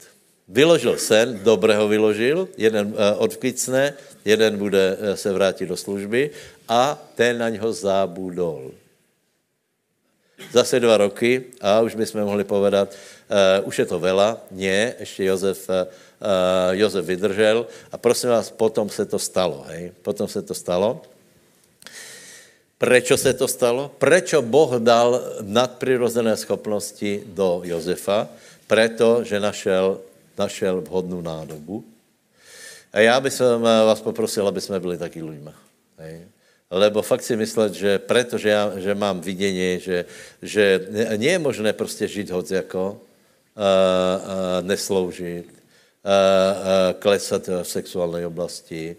Vyložil sen, dobře ho vyložil, jeden odkvícne, jeden bude se vrátit do služby a ten na něho zábudol. Zase 2 roky a už bychom mohli povedat, už je to vela, nie, ještě Jozef vydržel a prosím vás, potom se to stalo, hej, potom se to stalo. Prečo se to stalo? Prečo Boh dal nadprirozené schopnosti do Jozefa? Preto, že našel vhodnou nádobu. A já bych vás poprosil, aby jsme byli taky ľuďma, hej. Lebo fakt si myslet, že pretože ja že mám videnie, že nie je možné prostě žít hodzako, nesloužit, klesat v sexuální oblasti,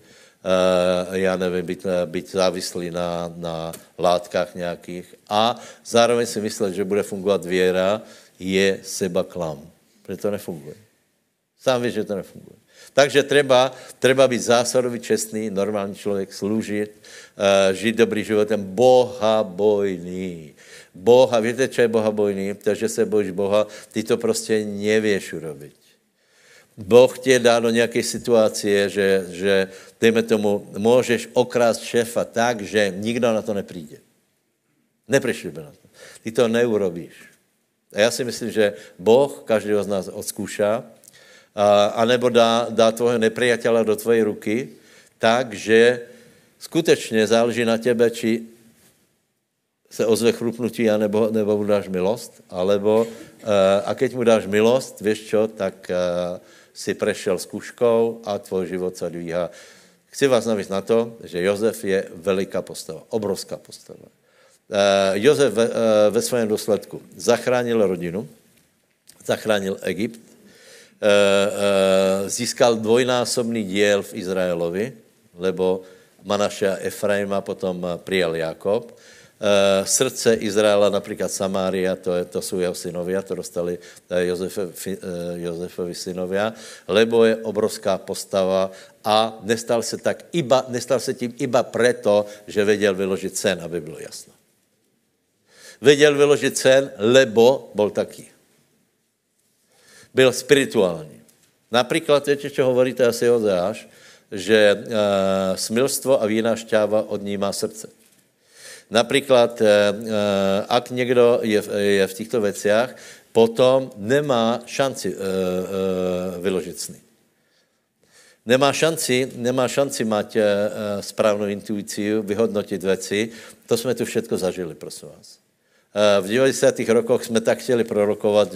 já nevím, být závislý na látkách nějakých a zároveň si myslet, že bude fungovat věra, je sebaklam. Protože to nefunguje. Sám víš, že to nefunguje. Takže treba být zásadový, čestný, normální člověk, sloužit, žít dobrý životem, bohabojný. Boha, víte, čo je bohabojný? To, že se bojíš Boha, ty to prostě nevěš urobiť. Boh tě dá do nějaké situace, že dejme tomu, můžeš okrást šéfa tak, že nikdo na to nepríde. Neprišli by na to. Ty to neurobíš. A já si myslím, že Boh každého z nás odskúša, anebo dá tvojho nepriateľa do tvojej ruky, takže skutečně záleží na tebe, či se ozve chrupnutí, nebo mu dáš milost, alebo a keď mu dáš milost, víš čo, tak si prešiel skúškou a tvoj život sa dvíha. Chci vás naviesť na to, že Jozef je veľká postava, obrovská postava. Jozef ve svém dôsledku zachránil rodinu, zachránil Egypt, získal dvojnásobný diel v Izraelovi, lebo Manaša a Efraima potom prijal Jakob. Srdce Izraela, napríklad Samária, to sú jeho synovia, to dostali Jozefovi synovia, lebo je obrovská postava a nestal sa tým iba preto, že vedel vyložiť cen, aby bylo jasno. Vedel vyložiť cen, lebo bol taký. Byl spirituální. Napríklad, viete, čo hovoríte asi Ozeáš, že smilstvo a vína šťáva odnímá srdce. Napríklad, ak niekto je v týchto veciach, potom nemá šanci vyložiť sny. Nemá šanci mať správnu intuíciu, vyhodnotiť veci. To sme tu všetko zažili, prosím vás. V 90. rokoch sme tak chceli prorokovať,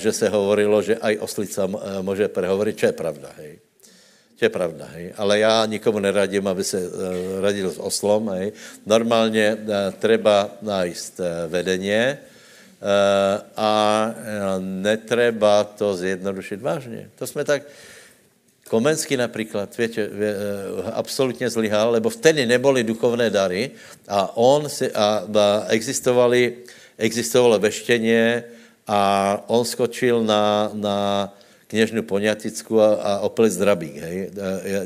že sa hovorilo, že aj oslica môže prehovoriť, čo je pravda, hej. To je pravda, hej. Ale ja nikomu neradím, aby sa radil s oslom, hej. Normálne treba nájsť vedenie a netreba to zjednodušiť vážne. To sme tak... Komenský napríklad, viete, absolútne zlyhal, lebo vtedy neboli duchovné dary a existovalo veštenie a on skočil na kněžnu poniaticku a oplec drabík, hej.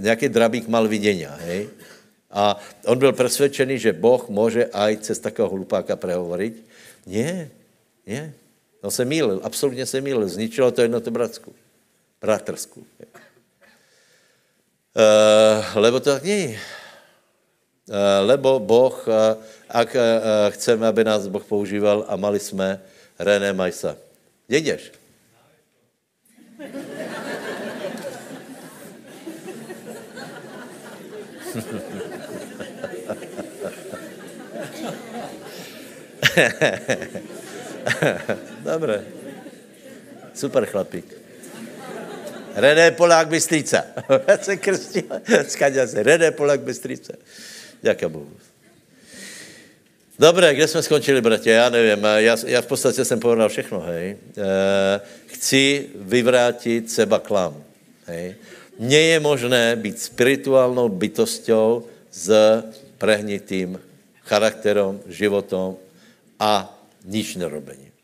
Nejaký drabík mal videnia, hej. A on byl presvedčený, že Boh môže aj cez takého hlupáka prehovoriť. Nie. On se mýlil, absolútne se mýlil. Zničilo to jednotu bratrsku. Lebo to tak nie je. Lebo Boh, ak chceme, aby nás Boh používal a mali sme René Majsa. Ideš? Dobre. Super chlapík. René Polák Bystřice. Ja sa krstila. Skáďa sa. René Polák Bystřice. Ďakujem Bohu. Dobre, kde sme skončili, bratia? Ja neviem. Ja v podstate som povedal všechno, hej. Chci vyvrátiť seba klam, hej. Nie je možné byť spirituálnou bytosťou s prehnitým charakterom, životom a nič nerobením.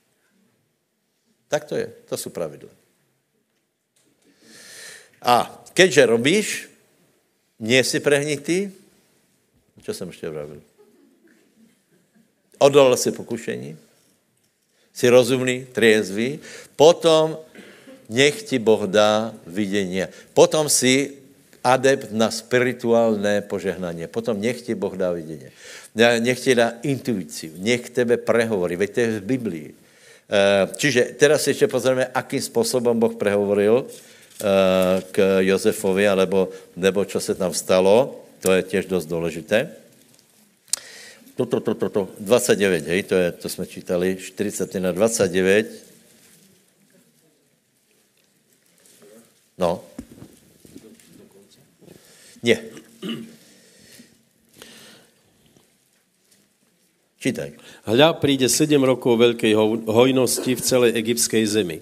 Tak to je. To sú pravidla. A keďže robíš, nie si prehnitý, čo som ešte vravil? Odolal si pokušení, si rozumný, triezvý, potom nech ti Boh dá videnie. Potom si adept na spirituálne požehnanie. Potom nech ti Boh dá videnie. Nech ti dá intuíciu, nech tebe prehovorí. Veď to je v Biblii. Čiže teraz ešte pozrieme, akým spôsobom Boh prehovoril k Jozefovi, nebo čo sa tam stalo. To je tiež dosť dôležité. 29, hej, to sme čítali, 41-29. No. Nie. Čítaj. Hľa, príde 7 rokov veľkej hojnosti v celej egyptskej zemi.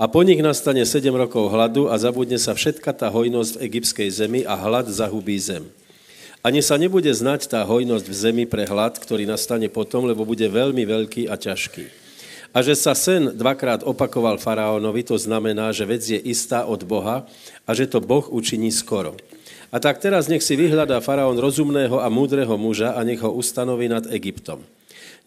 A po nich nastane 7 rokov hladu a zabudne sa všetka tá hojnosť v egyptskej zemi a hlad zahubí zem. Ani sa nebude znať tá hojnosť v zemi pre hlad, ktorý nastane potom, lebo bude veľmi veľký a ťažký. A že sa sen dvakrát opakoval faraónovi, to znamená, že vec je istá od Boha a že to Boh učiní skoro. A tak teraz nech si vyhľadá faraón rozumného a múdreho muža a nech ho ustanoví nad Egyptom.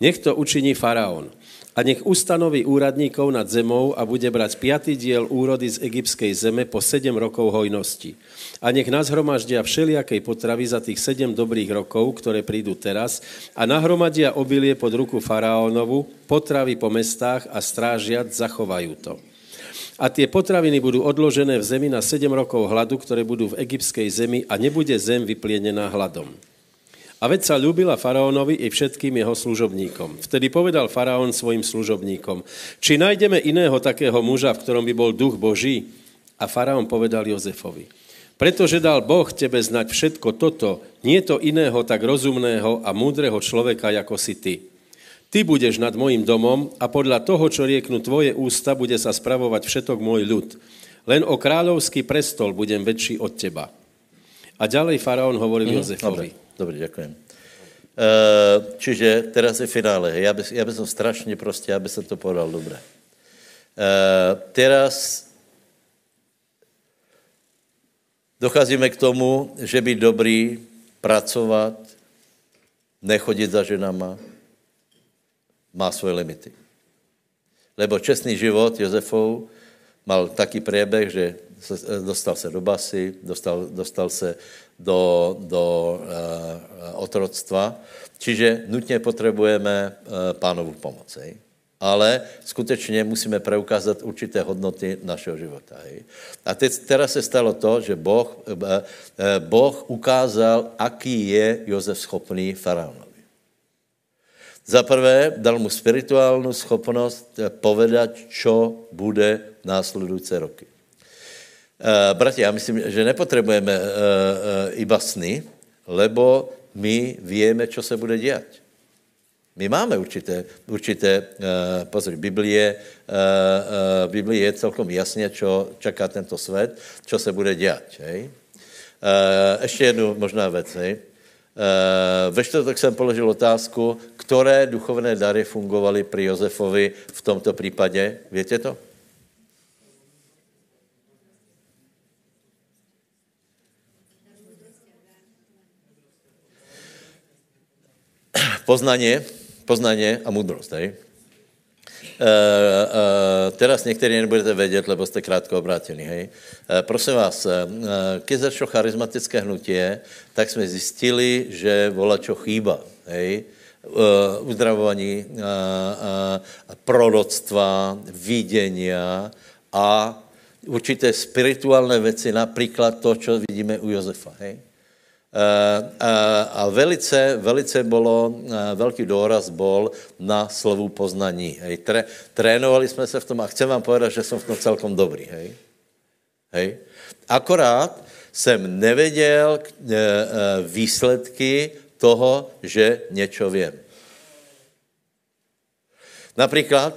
Nech to učiní faraón. A nech ustanoví úradníkov nad zemou a bude brať 5. diel úrody z egyptskej zeme po 7 rokov hojnosti. A nech nazhromaždia všelijakej potravy za tých 7 dobrých rokov, ktoré prídu teraz, a nahromadia obilie pod ruku faraónovu, potravy po mestách a strážiac zachovajú to. A tie potraviny budú odložené v zemi na 7 rokov hladu, ktoré budú v egyptskej zemi a nebude zem vyplienená hladom. A veď sa ľúbila faraónovi i všetkým jeho služobníkom. Vtedy povedal faraón svojim služobníkom, či nájdeme iného takého muža, v ktorom by bol duch Boží? A faraón povedal Jozefovi: pretože dal Boh tebe znať všetko toto, nie to iného tak rozumného a múdreho človeka, ako si ty. Ty budeš nad mojim domom a podľa toho, čo rieknú tvoje ústa, bude sa spravovať všetok môj ľud. Len o kráľovský prestol budem väčší od teba. A ďalej faraón hovoril Jozefovi. Dobre, ďakujem. Čiže teraz je finále. Ja by som strašne proste, aby som to povedal dobre. Teraz docházíme k tomu, že byť dobrý, pracovať, nechodit za ženama, má svoje limity. Lebo čestný život Jozefov mal taký priebeh, že dostal se do basy, dostal se do otroctva. Čiže nutně potřebujeme pánovu pomoc. Hej? Ale skutečně musíme preukázat určité hodnoty našeho života. Hej? A teraz se stalo to, že Boh ukázal, aký je Jozef schopný faraónovi. Za prvé, dal mu spirituálnu schopnost povedať, čo bude následujúce roky. Bratia, ja myslím, že nepotrebujeme iba sny, lebo my vieme, čo sa bude diať. My máme určité pozri, Biblie je celkom jasne, čo čaká tento svet, čo sa bude diať. Hej? Ešte jednu možná vec. Hej? Ve čtvrtok jsem položil otázku, které duchovné dary fungovaly pri Jozefovi v tomto případě. Víte to? Poznanie a múdrosť, hej? Teraz niektorí nebudete vedieť, lebo ste krátko obrátení, hej. Prosím vás, keď začalo charizmatické hnutie, tak sme zistili, že volačo chýba, hej. Uzdravovanie proroctva, videnia a určité spirituálne veci, napríklad to, čo vidíme u Jozefa, hej. A velice, velice bylo, velký důraz byl na slovu poznaní. Hej. Trénovali jsme se v tom a chcem vám povedat, že jsem v tom celkom dobrý. Hej. Hej. Akorát jsem nevěděl výsledky toho, že něco vím. Například,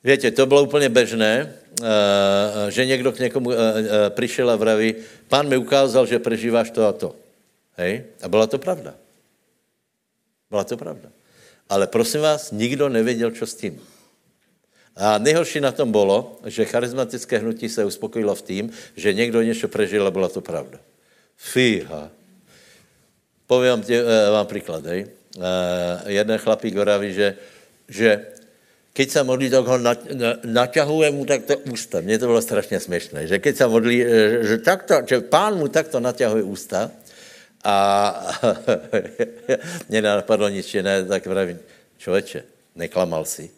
víte, to bylo úplně běžné, že někdo k někomu přišel a vraví: pán mi ukázal, že prežíváš to a to. Hej? A byla to pravda. Byla to pravda. Ale prosím vás, nikdo nevěděl, co s tím. A nejhorší na tom bylo, že charizmatické hnutí se uspokojilo v tím, že někdo něco prežil a byla to pravda. Fíha. Povím vám příklad. Jeden chlapík hovorí, že keď sa modlí, tak ho naťahuje mu takto ústa. Mne to bolo strašne směšné, že keď sa modlí, že takto, že pán mu takto naťahuje ústa a mne napadlo nič iné, tak vravím: člověče, neklamal si.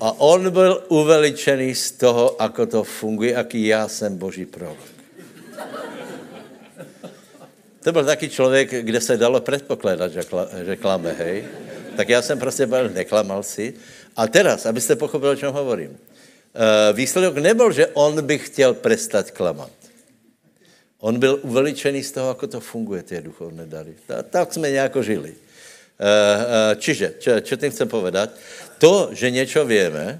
A on byl uveličený z toho, ako to funguje, aký já jsem boží prorok. To byl taký člověk, kde se dalo předpokládat, že klame, hej. Tak já jsem prostě neklamal si. A teraz, abyste pochopili, o čem hovorím. Výsledok nebyl, že on by chtěl přestat klamat. On byl uveličený z toho, ako to funguje, ty duchovné dary. Tak jsme nějako žili. Čiže, čo tím chcem povedať? To, že něco víme,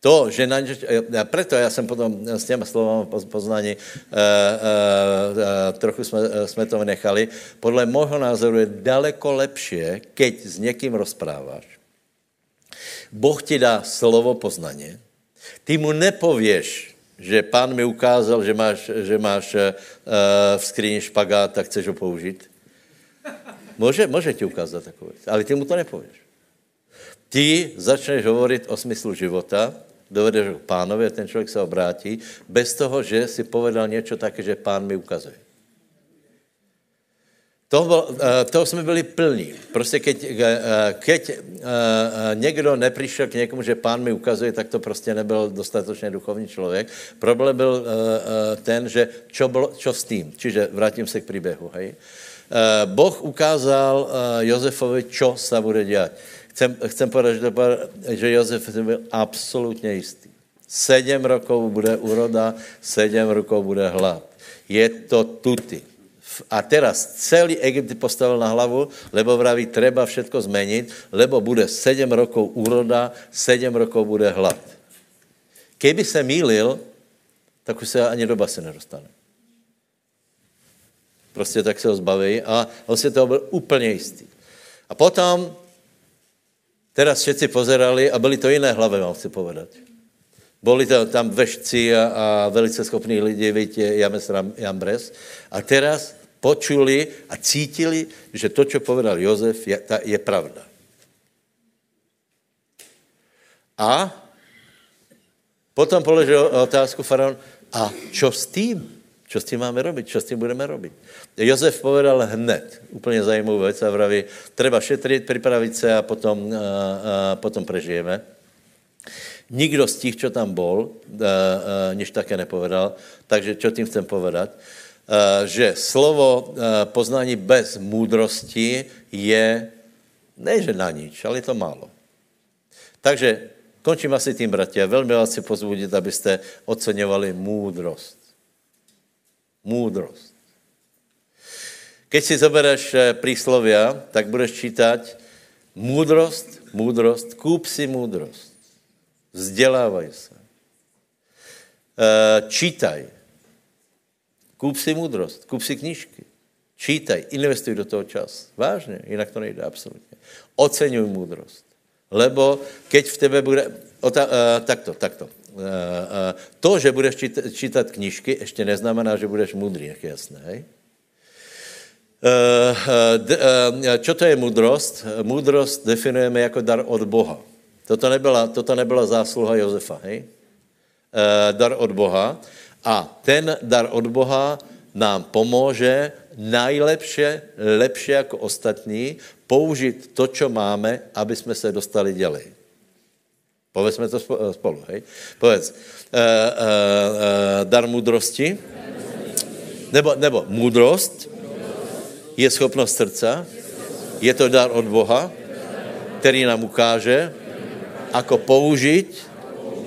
to, že na něčo... A preto já jsem potom s těma slovami poznání trochu jsme to nechali. Podle mojho názoru je daleko lepšie, keď s někým rozpráváš. Boh ti dá slovo poznání. Ty mu nepověš, že pán mi ukázal, že máš v skříni špagát a chceš ho použít. Může ti ukázat takovou věc, ale ty mu to nepověš. Ty začneš hovorit o smyslu života, dovedeš ho k pánovi a ten člověk se obrátí, bez toho, že si povedal něco také, že pán mi ukazuje. Toho jsme byli plní. Prostě keď někdo nepřišel k někomu, že pán mi ukazuje, tak to prostě nebyl dostatečně duchovní člověk. Problém byl ten, že čo s tým. Čiže vrátím se k příběhu. Hej. Boh ukázal Jozefovi, čo se bude dělat. Chcem povedať, že Jozef byl absolutně jistý. 7 rokov bude úroda, 7 rokov bude hlad. Je to tuty. A teraz celý Egypt postavil na hlavu, lebo vraví, treba všetko zmeniť, lebo bude 7 rokov úroda, 7 rokov bude hlad. Keby se mýlil, tak už se ani doba se nedostane. Prostě tak se ho zbaví a on si toho byl úplně jistý. A potom, teraz všetci pozerali a byli to jiné hlavy, vám chci povedať. Boli tam vešci a velice schopní lidi, víte, Jambres. A teraz počuli a cítili, že to, čo povedal Jozef, je pravda. A potom položil otázku faraón, a čo s tým? Čo s tím máme robiť? Čo s tím budeme robiť? Jozef povedal hned, úplne zajímavú vec, a vraví, treba šetriť, pripraviť sa a potom prežijeme. Nikdo z tých, čo tam bol, nič také nepovedal, takže čo tým chcem povedať? Že slovo poznání bez múdrosti je, ne že na nič, ale je to málo. Takže končím asi tým, bratia, veľmi vás si pozvúdiť, aby ste oceňovali múdrost. Múdrost. Keď si zobereš príslovia, tak budeš čítať múdrost, múdrost, kúp si múdrost. Vzdelávaj se. Čítaj. Kúp si múdrost, kúp si knížky. Čítaj, investuj do toho čas. Vážně, jinak to nejde absolutně. Oceňuj múdrost. Lebo keď v tebe bude... Takto. To, že budeš čítat knížky, ještě neznamená, že budeš múdrý, jak jasné, hej? Čo to je múdrost? Múdrost definujeme jako dar od Boha. Toto nebyla zásluha Jozefa, hej? Dar od Boha. A ten dar od Boha nám pomůže najlepšie, lepšie jako ostatní, použít to, čo máme, aby jsme se dostali ďalej. Povedzme to spolu, hej? Povedz, dar múdrosti, nebo múdrost je schopnost srdca, je to dar od Boha, který nám ukáže, ako použiť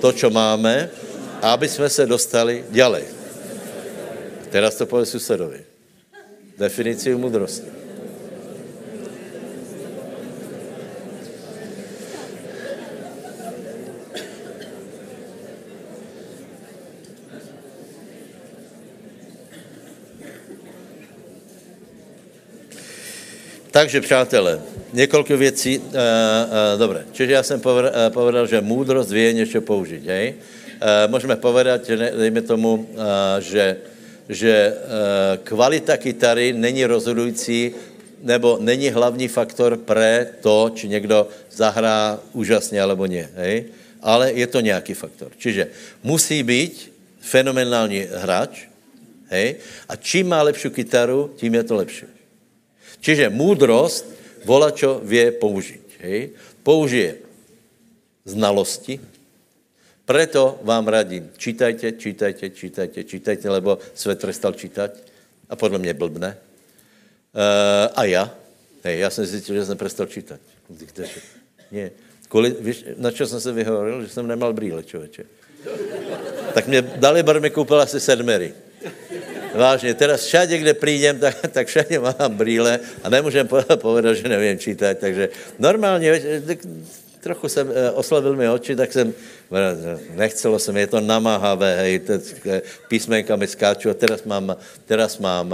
to, čo máme, aby sme sa dostali ďalej. Teraz to povie susedovi. Definíciu múdrosti. Takže, přátelé, niekoľko věcí, dobre, čiže ja som povedal, že múdrosť vie niečo použiť, hej? Môžeme povedať, dejme tomu, že kvalita kytary není rozhodující, nebo není hlavní faktor pre to, či někdo zahrá úžasně, alebo nie, hej? Ale je to nějaký faktor. Čiže musí být fenomenální hráč, hej? A čím má lepšiu kytaru, tím je to lepší. Čiže múdrosť volačo vie použiť. Hej? Použije znalosti. Preto vám radím, čítajte, lebo svet prestal čítať. A podľa mňa blbne. A ja? Hej, ja som zistil, že som prestal čítať. Nie. Víš, na čo som sa vyhovoril? Že som nemal brýle, človeče. Tak mne Dalibor mi kúpil asi 7 mery. Vážne, teraz všade, kde prídem, tak všade mám brýle a nemôžem povedať, že neviem čítať, takže normálne, trochu som oslavil mi oči, tak som, nechcelo som, je to namáhavé, hej, písmenkami skáču a teraz mám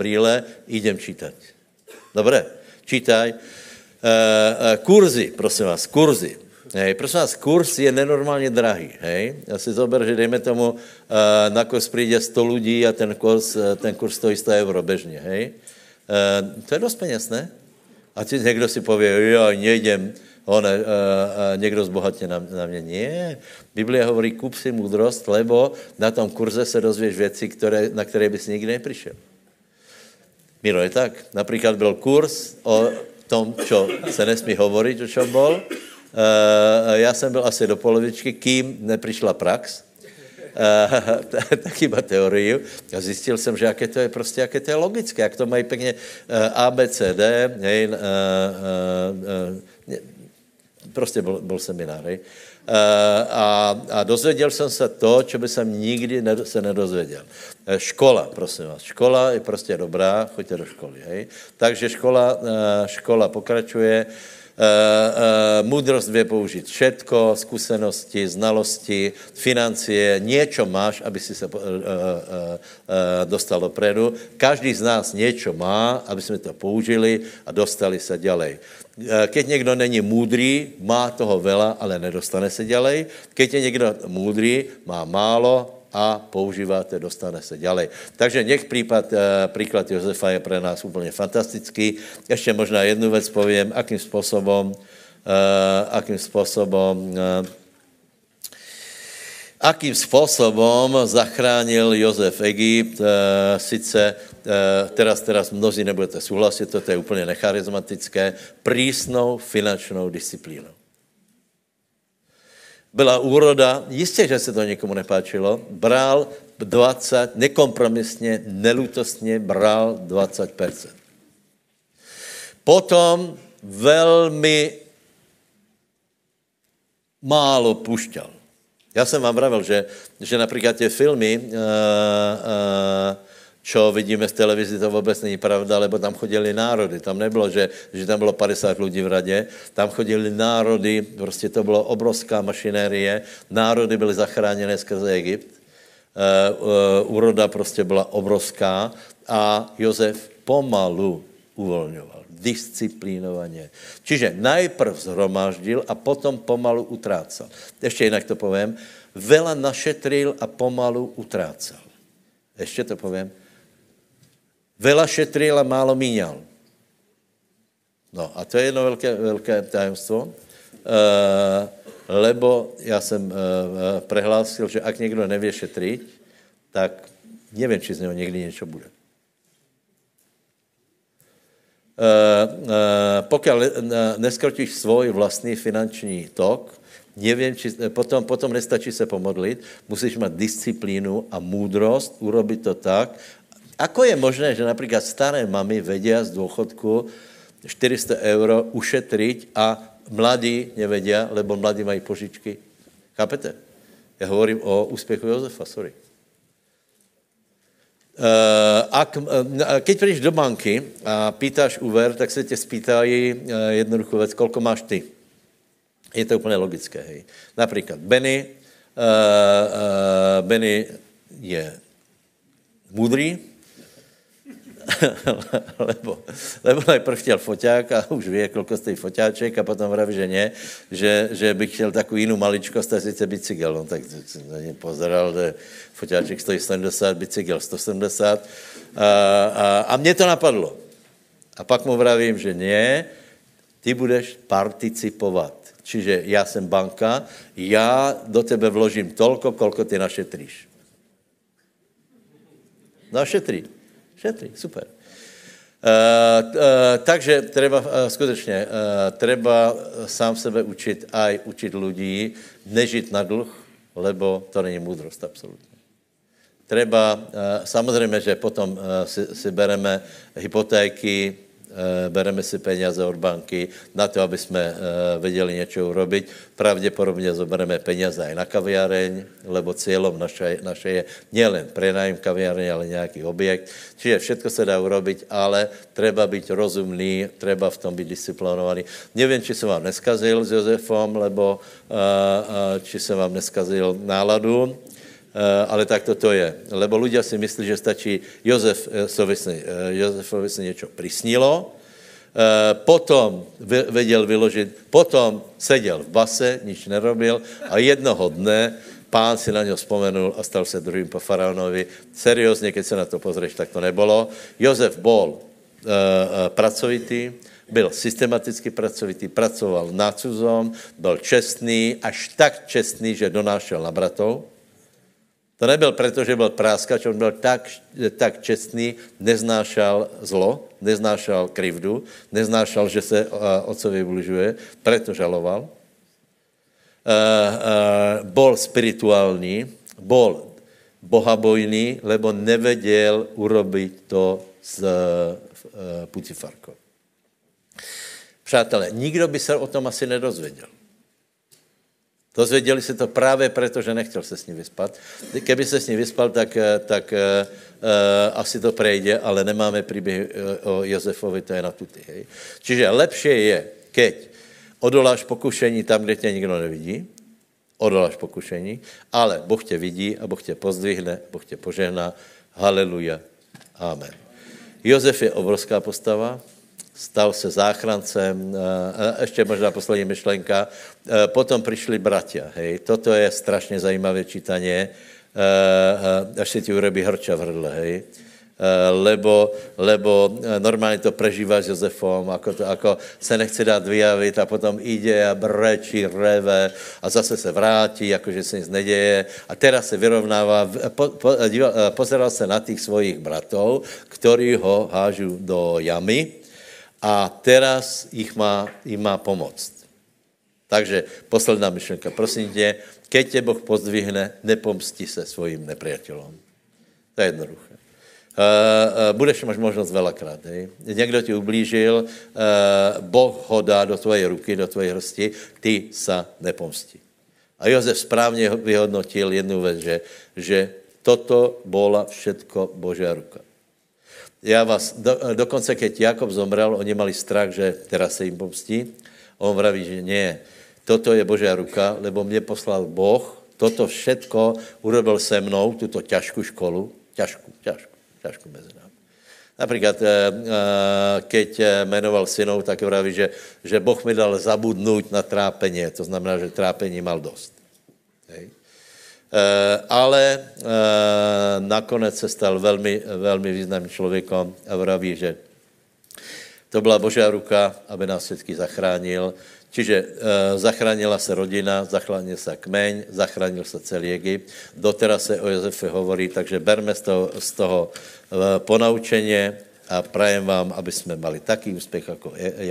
brýle, idem čítať. Dobre, čítaj. Kurzy, prosím vás, kurzy. Hej, prosím vás, kurz je nenormálně drahý, hej. Ja si zober, že dejme tomu, na kurz príde 100 lidí a ten kurz stojí 100 euro bežne, hej. To je dost peněz, ne? A ti někdo si povie, joj, nejdem, někdo zbohatne na mě. Nie, Biblia hovorí, kup si múdrost, lebo na tom kurze se dozvieš věci, na které bys nikdy neprišiel. Miro, je tak? Napríklad byl kurz o tom, čo se nesmí hovoriť, o čom bol. Ja som byl asi do polovičky, kým neprišla prax, tak iba teóriu. A zistil som, že aké to je proste, aké to je logické, ak to mají pekne A, B, C, D, hej, proste bol seminár, hej. a dozvěděl jsem se to, co by jsem nikdy se nedozvěděl. Škola, prosím vás. Škola je prostě dobrá, choďte do školy. Hej? Takže škola pokračuje. Múdrosť vie použiť všetko, skúsenosti, znalosti, financie, niečo máš, aby si sa dostal dopredu. Každý z nás niečo má, aby sme to použili a dostali sa ďalej. Keď niekto není múdrý, má toho veľa, ale nedostane sa ďalej. Keď je niekto múdrý, má málo a používáte, dostane se ďalej. Takže nech príklad Jozefa je pre nás úplne fantastický. Ešte možná jednu vec poviem, akým spôsobom zachránil Jozef Egypt. Teraz mnozí nebudete súhlasiť, toto je úplne necharizmatické, prísnou finančnou disciplínou. Byla úroda, jistě, že se to někomu nepáčilo, bral 20, nekompromisně, nelutostně bral 20%. Potom velmi málo pušťal. Já jsem vám pravil, že například ty filmy, čo vidíme v televizi, to vůbec není pravda, lebo tam chodili národy. Tam nebylo, že tam bylo 50 lidí v radě, tam chodili národy, prostě to bylo obrovská mašinérie, národy byly zachráněné skrze Egypt, úroda prostě byla obrovská a Jozef pomalu uvolňoval, disciplínovaně. Čiže najprv zhromáždil a potom pomalu utrácal. Ještě jinak to povím, veľa našetril a pomalu utrácal. Ještě to povím, veľa šetril a málo míňal. No a to je jedno velké tajemstvo, lebo já jsem prehlásil, že ak někdo nevie šetriť, tak nevím, či z něho někdy něco bude. Pokud neskrotíš svůj vlastní finanční tok, nevím, či, potom nestačí se pomodlit, musíš mít disciplínu a moudrost, urobit to tak. Ako je možné, že například staré mamy vedia z dôchodku 400 € ušetriť a mladí nevedia, lebo mladí mají požičky? Chápete? Já hovorím o úspěchu Jozefa, sorry. Keď prídeš do banky a pýtáš úver, tak se tě spýtají jednoduchou věc, koľko máš ty? Je to úplně logické, hej. Například Benny je múdrý, lebo najprv chtěl foťák a už vie, koľko stojí foťáček a potom vraví, že nie, že by chtěl takovou jinou maličkost a sice bicykel. No tak na ně pozeral, že foťáček stojí 70, bicykel 170 a mne to napadlo. A pak mu vravím, že nie, ty budeš participovat. Čiže já jsem banka, já do tebe vložím tolko, kolko ty našetríš. No šetrí, super. Takže treba sám sebe učit aj učit ľudí, nežít na dluh, lebo to není múdrost, absolutně. Treba, samozřejmě, že potom si bereme hypotéky, bereme si peníze od banky na to, aby jsme vedeli něco urobiť. Pravděpodobně zobereme peníze i na kaviareň, lebo cílem naše je nielen prenájem kaviareň, ale nějaký objekt. Čiže všetko se dá urobiť, ale treba být rozumný, treba v tom být disciplinovaný. Nevím, či jsem vám neskazil s Jozefom, lebo či jsem vám neskazil náladu, ale tak to je. Lebo ľudia si myslí, že stačí Jozefovi se něco prisnilo, potom vedel vyložit, potom seděl v base, nič nerobil a jednoho dne pán si na něho vzpomenul a stal se druhým po faraónovi. Seriózně, keď se na to pozrieš, tak to nebolo. Jozef bol pracovitý, byl systematicky pracovitý, pracoval na cudzom, byl čestný, až tak čestný, že donášel na bratov. To nebyl proto, že byl práskač, on byl tak čestný, neznášal zlo, neznášal krivdu, neznášal, že se otcovi ubližuje, proto žaloval. Bol spirituální, bol bohabojný, lebo nevedel urobiť to s Putifarkou. Přátelé, nikdo by se o tom asi nedozvěděl. Dozvedeli se to právě proto, že nechtěl se s ní vyspat. Kdyby se s ní vyspal, tak asi to prejde, ale nemáme příběhy o Jozefovi, to je na tuty. Hej. Čiže lepší je, keď odoláš pokušení tam, kde tě nikdo nevidí, odoláš pokušení, ale Boh tě vidí a Boh tě pozdvihne, Boh tě požehná. Haleluja. Amen. Jozef je obrovská postava, stal se záchrancem, ještě možná poslední myšlenka, potom přišli bratia, hej, toto je strašně zajímavé čítanie, až si ti urobí hrča v hrdle, hej, lebo normálně to prežívá s Jozefom, ako se nechce dát vyjavit a potom ide a brečí, reve a zase se vrátí, jakože se nic neděje a teraz se vyrovnává, pozeral se na tých svojich bratov, ktorí ho hážu do jamy a teraz im má pomoct. Takže posledná myšlenka, prosím tě, keď tě Boh pozdvihne, nepomsti se svojim nepriateľom. To je jednoduché. Budeš mať možnosť veľakrát. Hej? Niekto ti ublížil, Boh ho dá do tvojej ruky, do tvojej hrsti, ty sa nepomstí. A Jozef správne vyhodnotil jednu vec, že toto bola všetko Božia ruka. Ja vás, dokonce keď Jakob zomrel, oni mali strach, že teraz sa im pomstí. On vraví, že nie, toto je Božia ruka, lebo mne poslal Boh, toto všetko urobil se mnou, túto ťažkú školu, ťažkú mezi námi. Napríklad, keď menoval synov, tak vraví, že Boh mi dal zabudnúť na trápenie. To znamená, že trápení mal dosť. Hej. Ale nakonec se stal veľmi, veľmi významným človekom a vraví, že to bola Božia ruka, aby nás všetky zachránil. Čiže zachránila se rodina, zachránil se kmeň, zachránil se celý Egypt. Doteraz se o Jozefe hovorí, takže berme z toho ponaučenie a prajem vám, aby jsme mali taký úspěch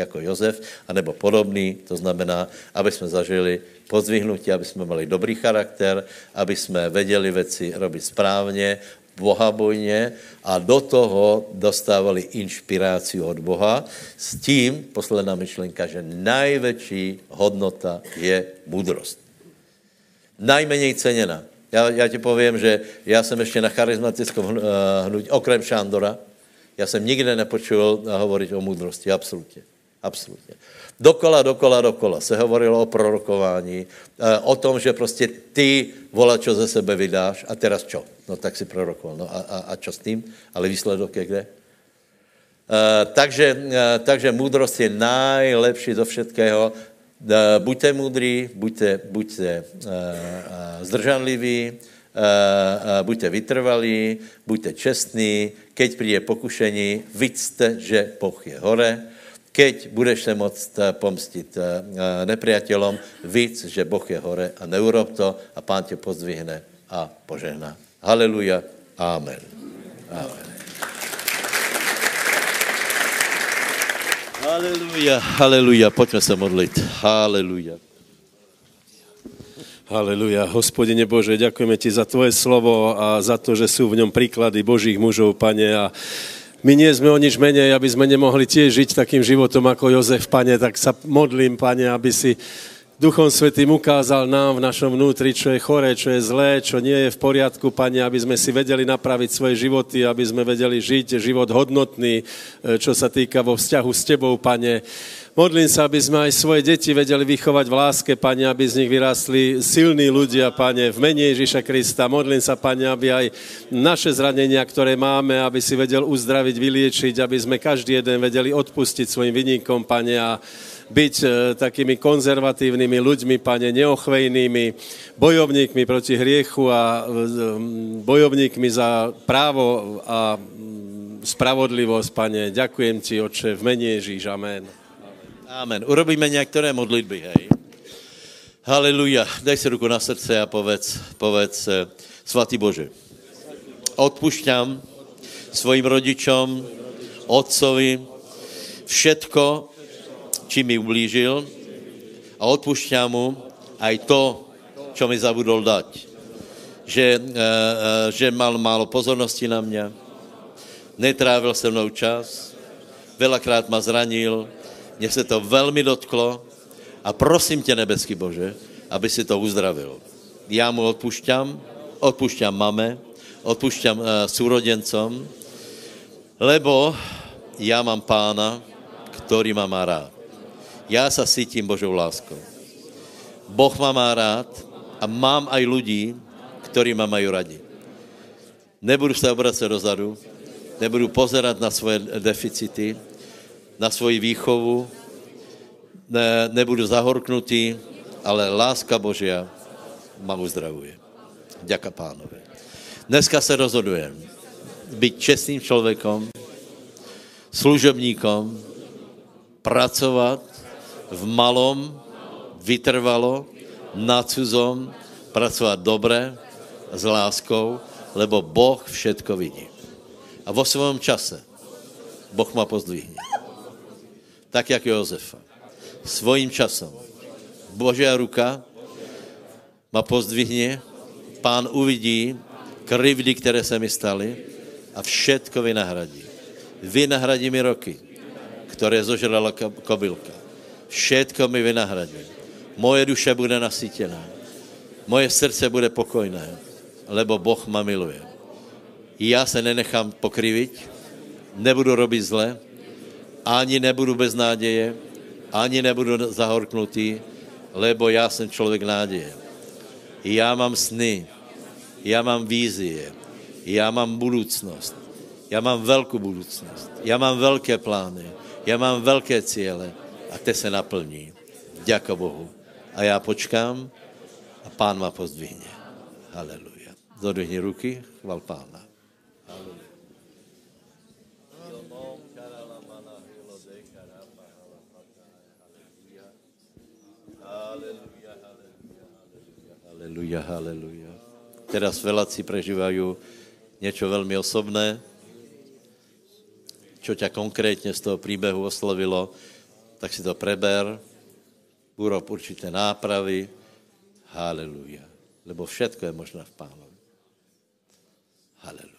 jako Jozef, anebo podobný, to znamená, aby jsme zažili pozdvihnutí, aby jsme mali dobrý charakter, aby jsme vedeli věci robiť správně, bohabojne a do toho dostávali inšpiráciu od Boha s tím, posledná myšlenka, že najväčší hodnota je múdrosť. Najmenej cenená. Ja ti poviem, že ja som ešte na charizmatickom hnutí, okrem Šándora, ja som nikde nepočul hovoriť o múdrosti, absolútne. Absolutně. Dokola se hovorilo o prorokování, o tom, že prostě ty volačo ze sebe vydáš a teraz čo? No tak si prorokoval. No a čo s tým? Ale výsledok je kde? Takže múdrost je najlepší do všetkého. Buďte múdrí, buďte zdržanliví, buďte vytrvalí, buďte čestní, keď príde pokušení, viďte, že Boh je hore. Keď budeš se moct pomstit nepriateľom, víc, že Boh je hore a neurob to a Pán tě pozdvihne a požehná. Haleluja. Amen. Amen. Haleluja, haleluja. Poďme sa modliť. Haleluja. Haleluja. Hospodine Bože, ďakujeme Ti za Tvoje slovo a za to, že sú v ňom príklady Božích mužov, Pane, a my nie sme o nič menej, aby sme nemohli tiež žiť takým životom ako Jozef, Pane, tak sa modlím, Pane, aby si Duchom Svätým ukázal nám v našom vnútri, čo je choré, čo je zlé, čo nie je v poriadku, Pane, aby sme si vedeli napraviť svoje životy, aby sme vedeli žiť život hodnotný, čo sa týka vo vzťahu s Tebou, Pane. Modlím sa, aby sme aj svoje deti vedeli vychovať v láske, Pane, aby z nich vyrástli silní ľudia, Pane, v mene Ježiša Krista. Modlím sa, Pane, aby aj naše zranenia, ktoré máme, aby si vedel uzdraviť, vyliečiť, aby sme každý jeden vedeli odpustiť svojim vinníkom, Pane, a byť takými konzervatívnymi ľuďmi, Pane, neochvejnými, bojovníkmi proti hriechu a bojovníkmi za právo a spravodlivosť, Pane. Ďakujem Ti, Otče, v mene Ježíš. Amen. Amen. Urobíme niektoré modlitby, hej. Haleluja. Daj si ruku na srdce a povedz Svatý Bože, odpúšťam svojim rodičom, otcovi, všetko, čím mi ublížil a odpúšťam mu aj to, čo mi zabudol dať. Že mal málo pozornosti na mňa, netrávil se mnou čas, veľakrát ma zranil, mne se to veľmi dotklo a prosím tě, nebeský Bože, aby si to uzdravil. Já mu odpúšťam mame, odpúšťam súrodencom, lebo ja mám Pána, ktorý ma má rád. Ja sa cítim Božou láskou. Boh ma má rád a mám aj ľudí, ktorí ma majú radi. Nebudú sa obracať dozadu, nebudú pozerať na svoje deficity, na svoji výchovu, nebudú zahorknutí, ale láska Božia ma uzdravuje. Ďaká Pánovi. Dneska sa rozhodujem byť čestným človekom, služobníkom, pracovať v malom, vytrvalo, na cudzom, pracovať dobre, s láskou, lebo Boh všetko vidí. A vo svojom čase Boh ma pozdvihne. Tak, jak Jozefa. Svojím časom. Božia ruka ma pozdvihne, Pán uvidí krivdy, které se mi staly a všetko vynahradí. Vynahradí mi roky, které zožrala kobylka. Všetko mi vynahradí. Moje duše bude nasytěná. Moje srdce bude pokojné, lebo Boh ma miluje. Já se nenechám pokrivit, nebudu robit zle, ani nebudu bez nádeje, ani nebudu zahorknutý, lebo já jsem člověk nádeje. Já mám sny, já mám vízie, já mám budoucnost, já mám velkou budoucnost, já mám velké plány, já mám velké cíle a te se naplní. Děkuji Bohu. A já počkám a Pán má pozdvihne. Haleluja. Zodvihni ruky, chval Pána. Haleluja. Haleluja, haleluja. Teraz veľaci prežívajú niečo veľmi osobné, čo ťa konkrétne z toho príbehu oslovilo, tak si to preber, urob určité nápravy. Haleluja. Lebo všetko je možné v Pánovi. Haleluja.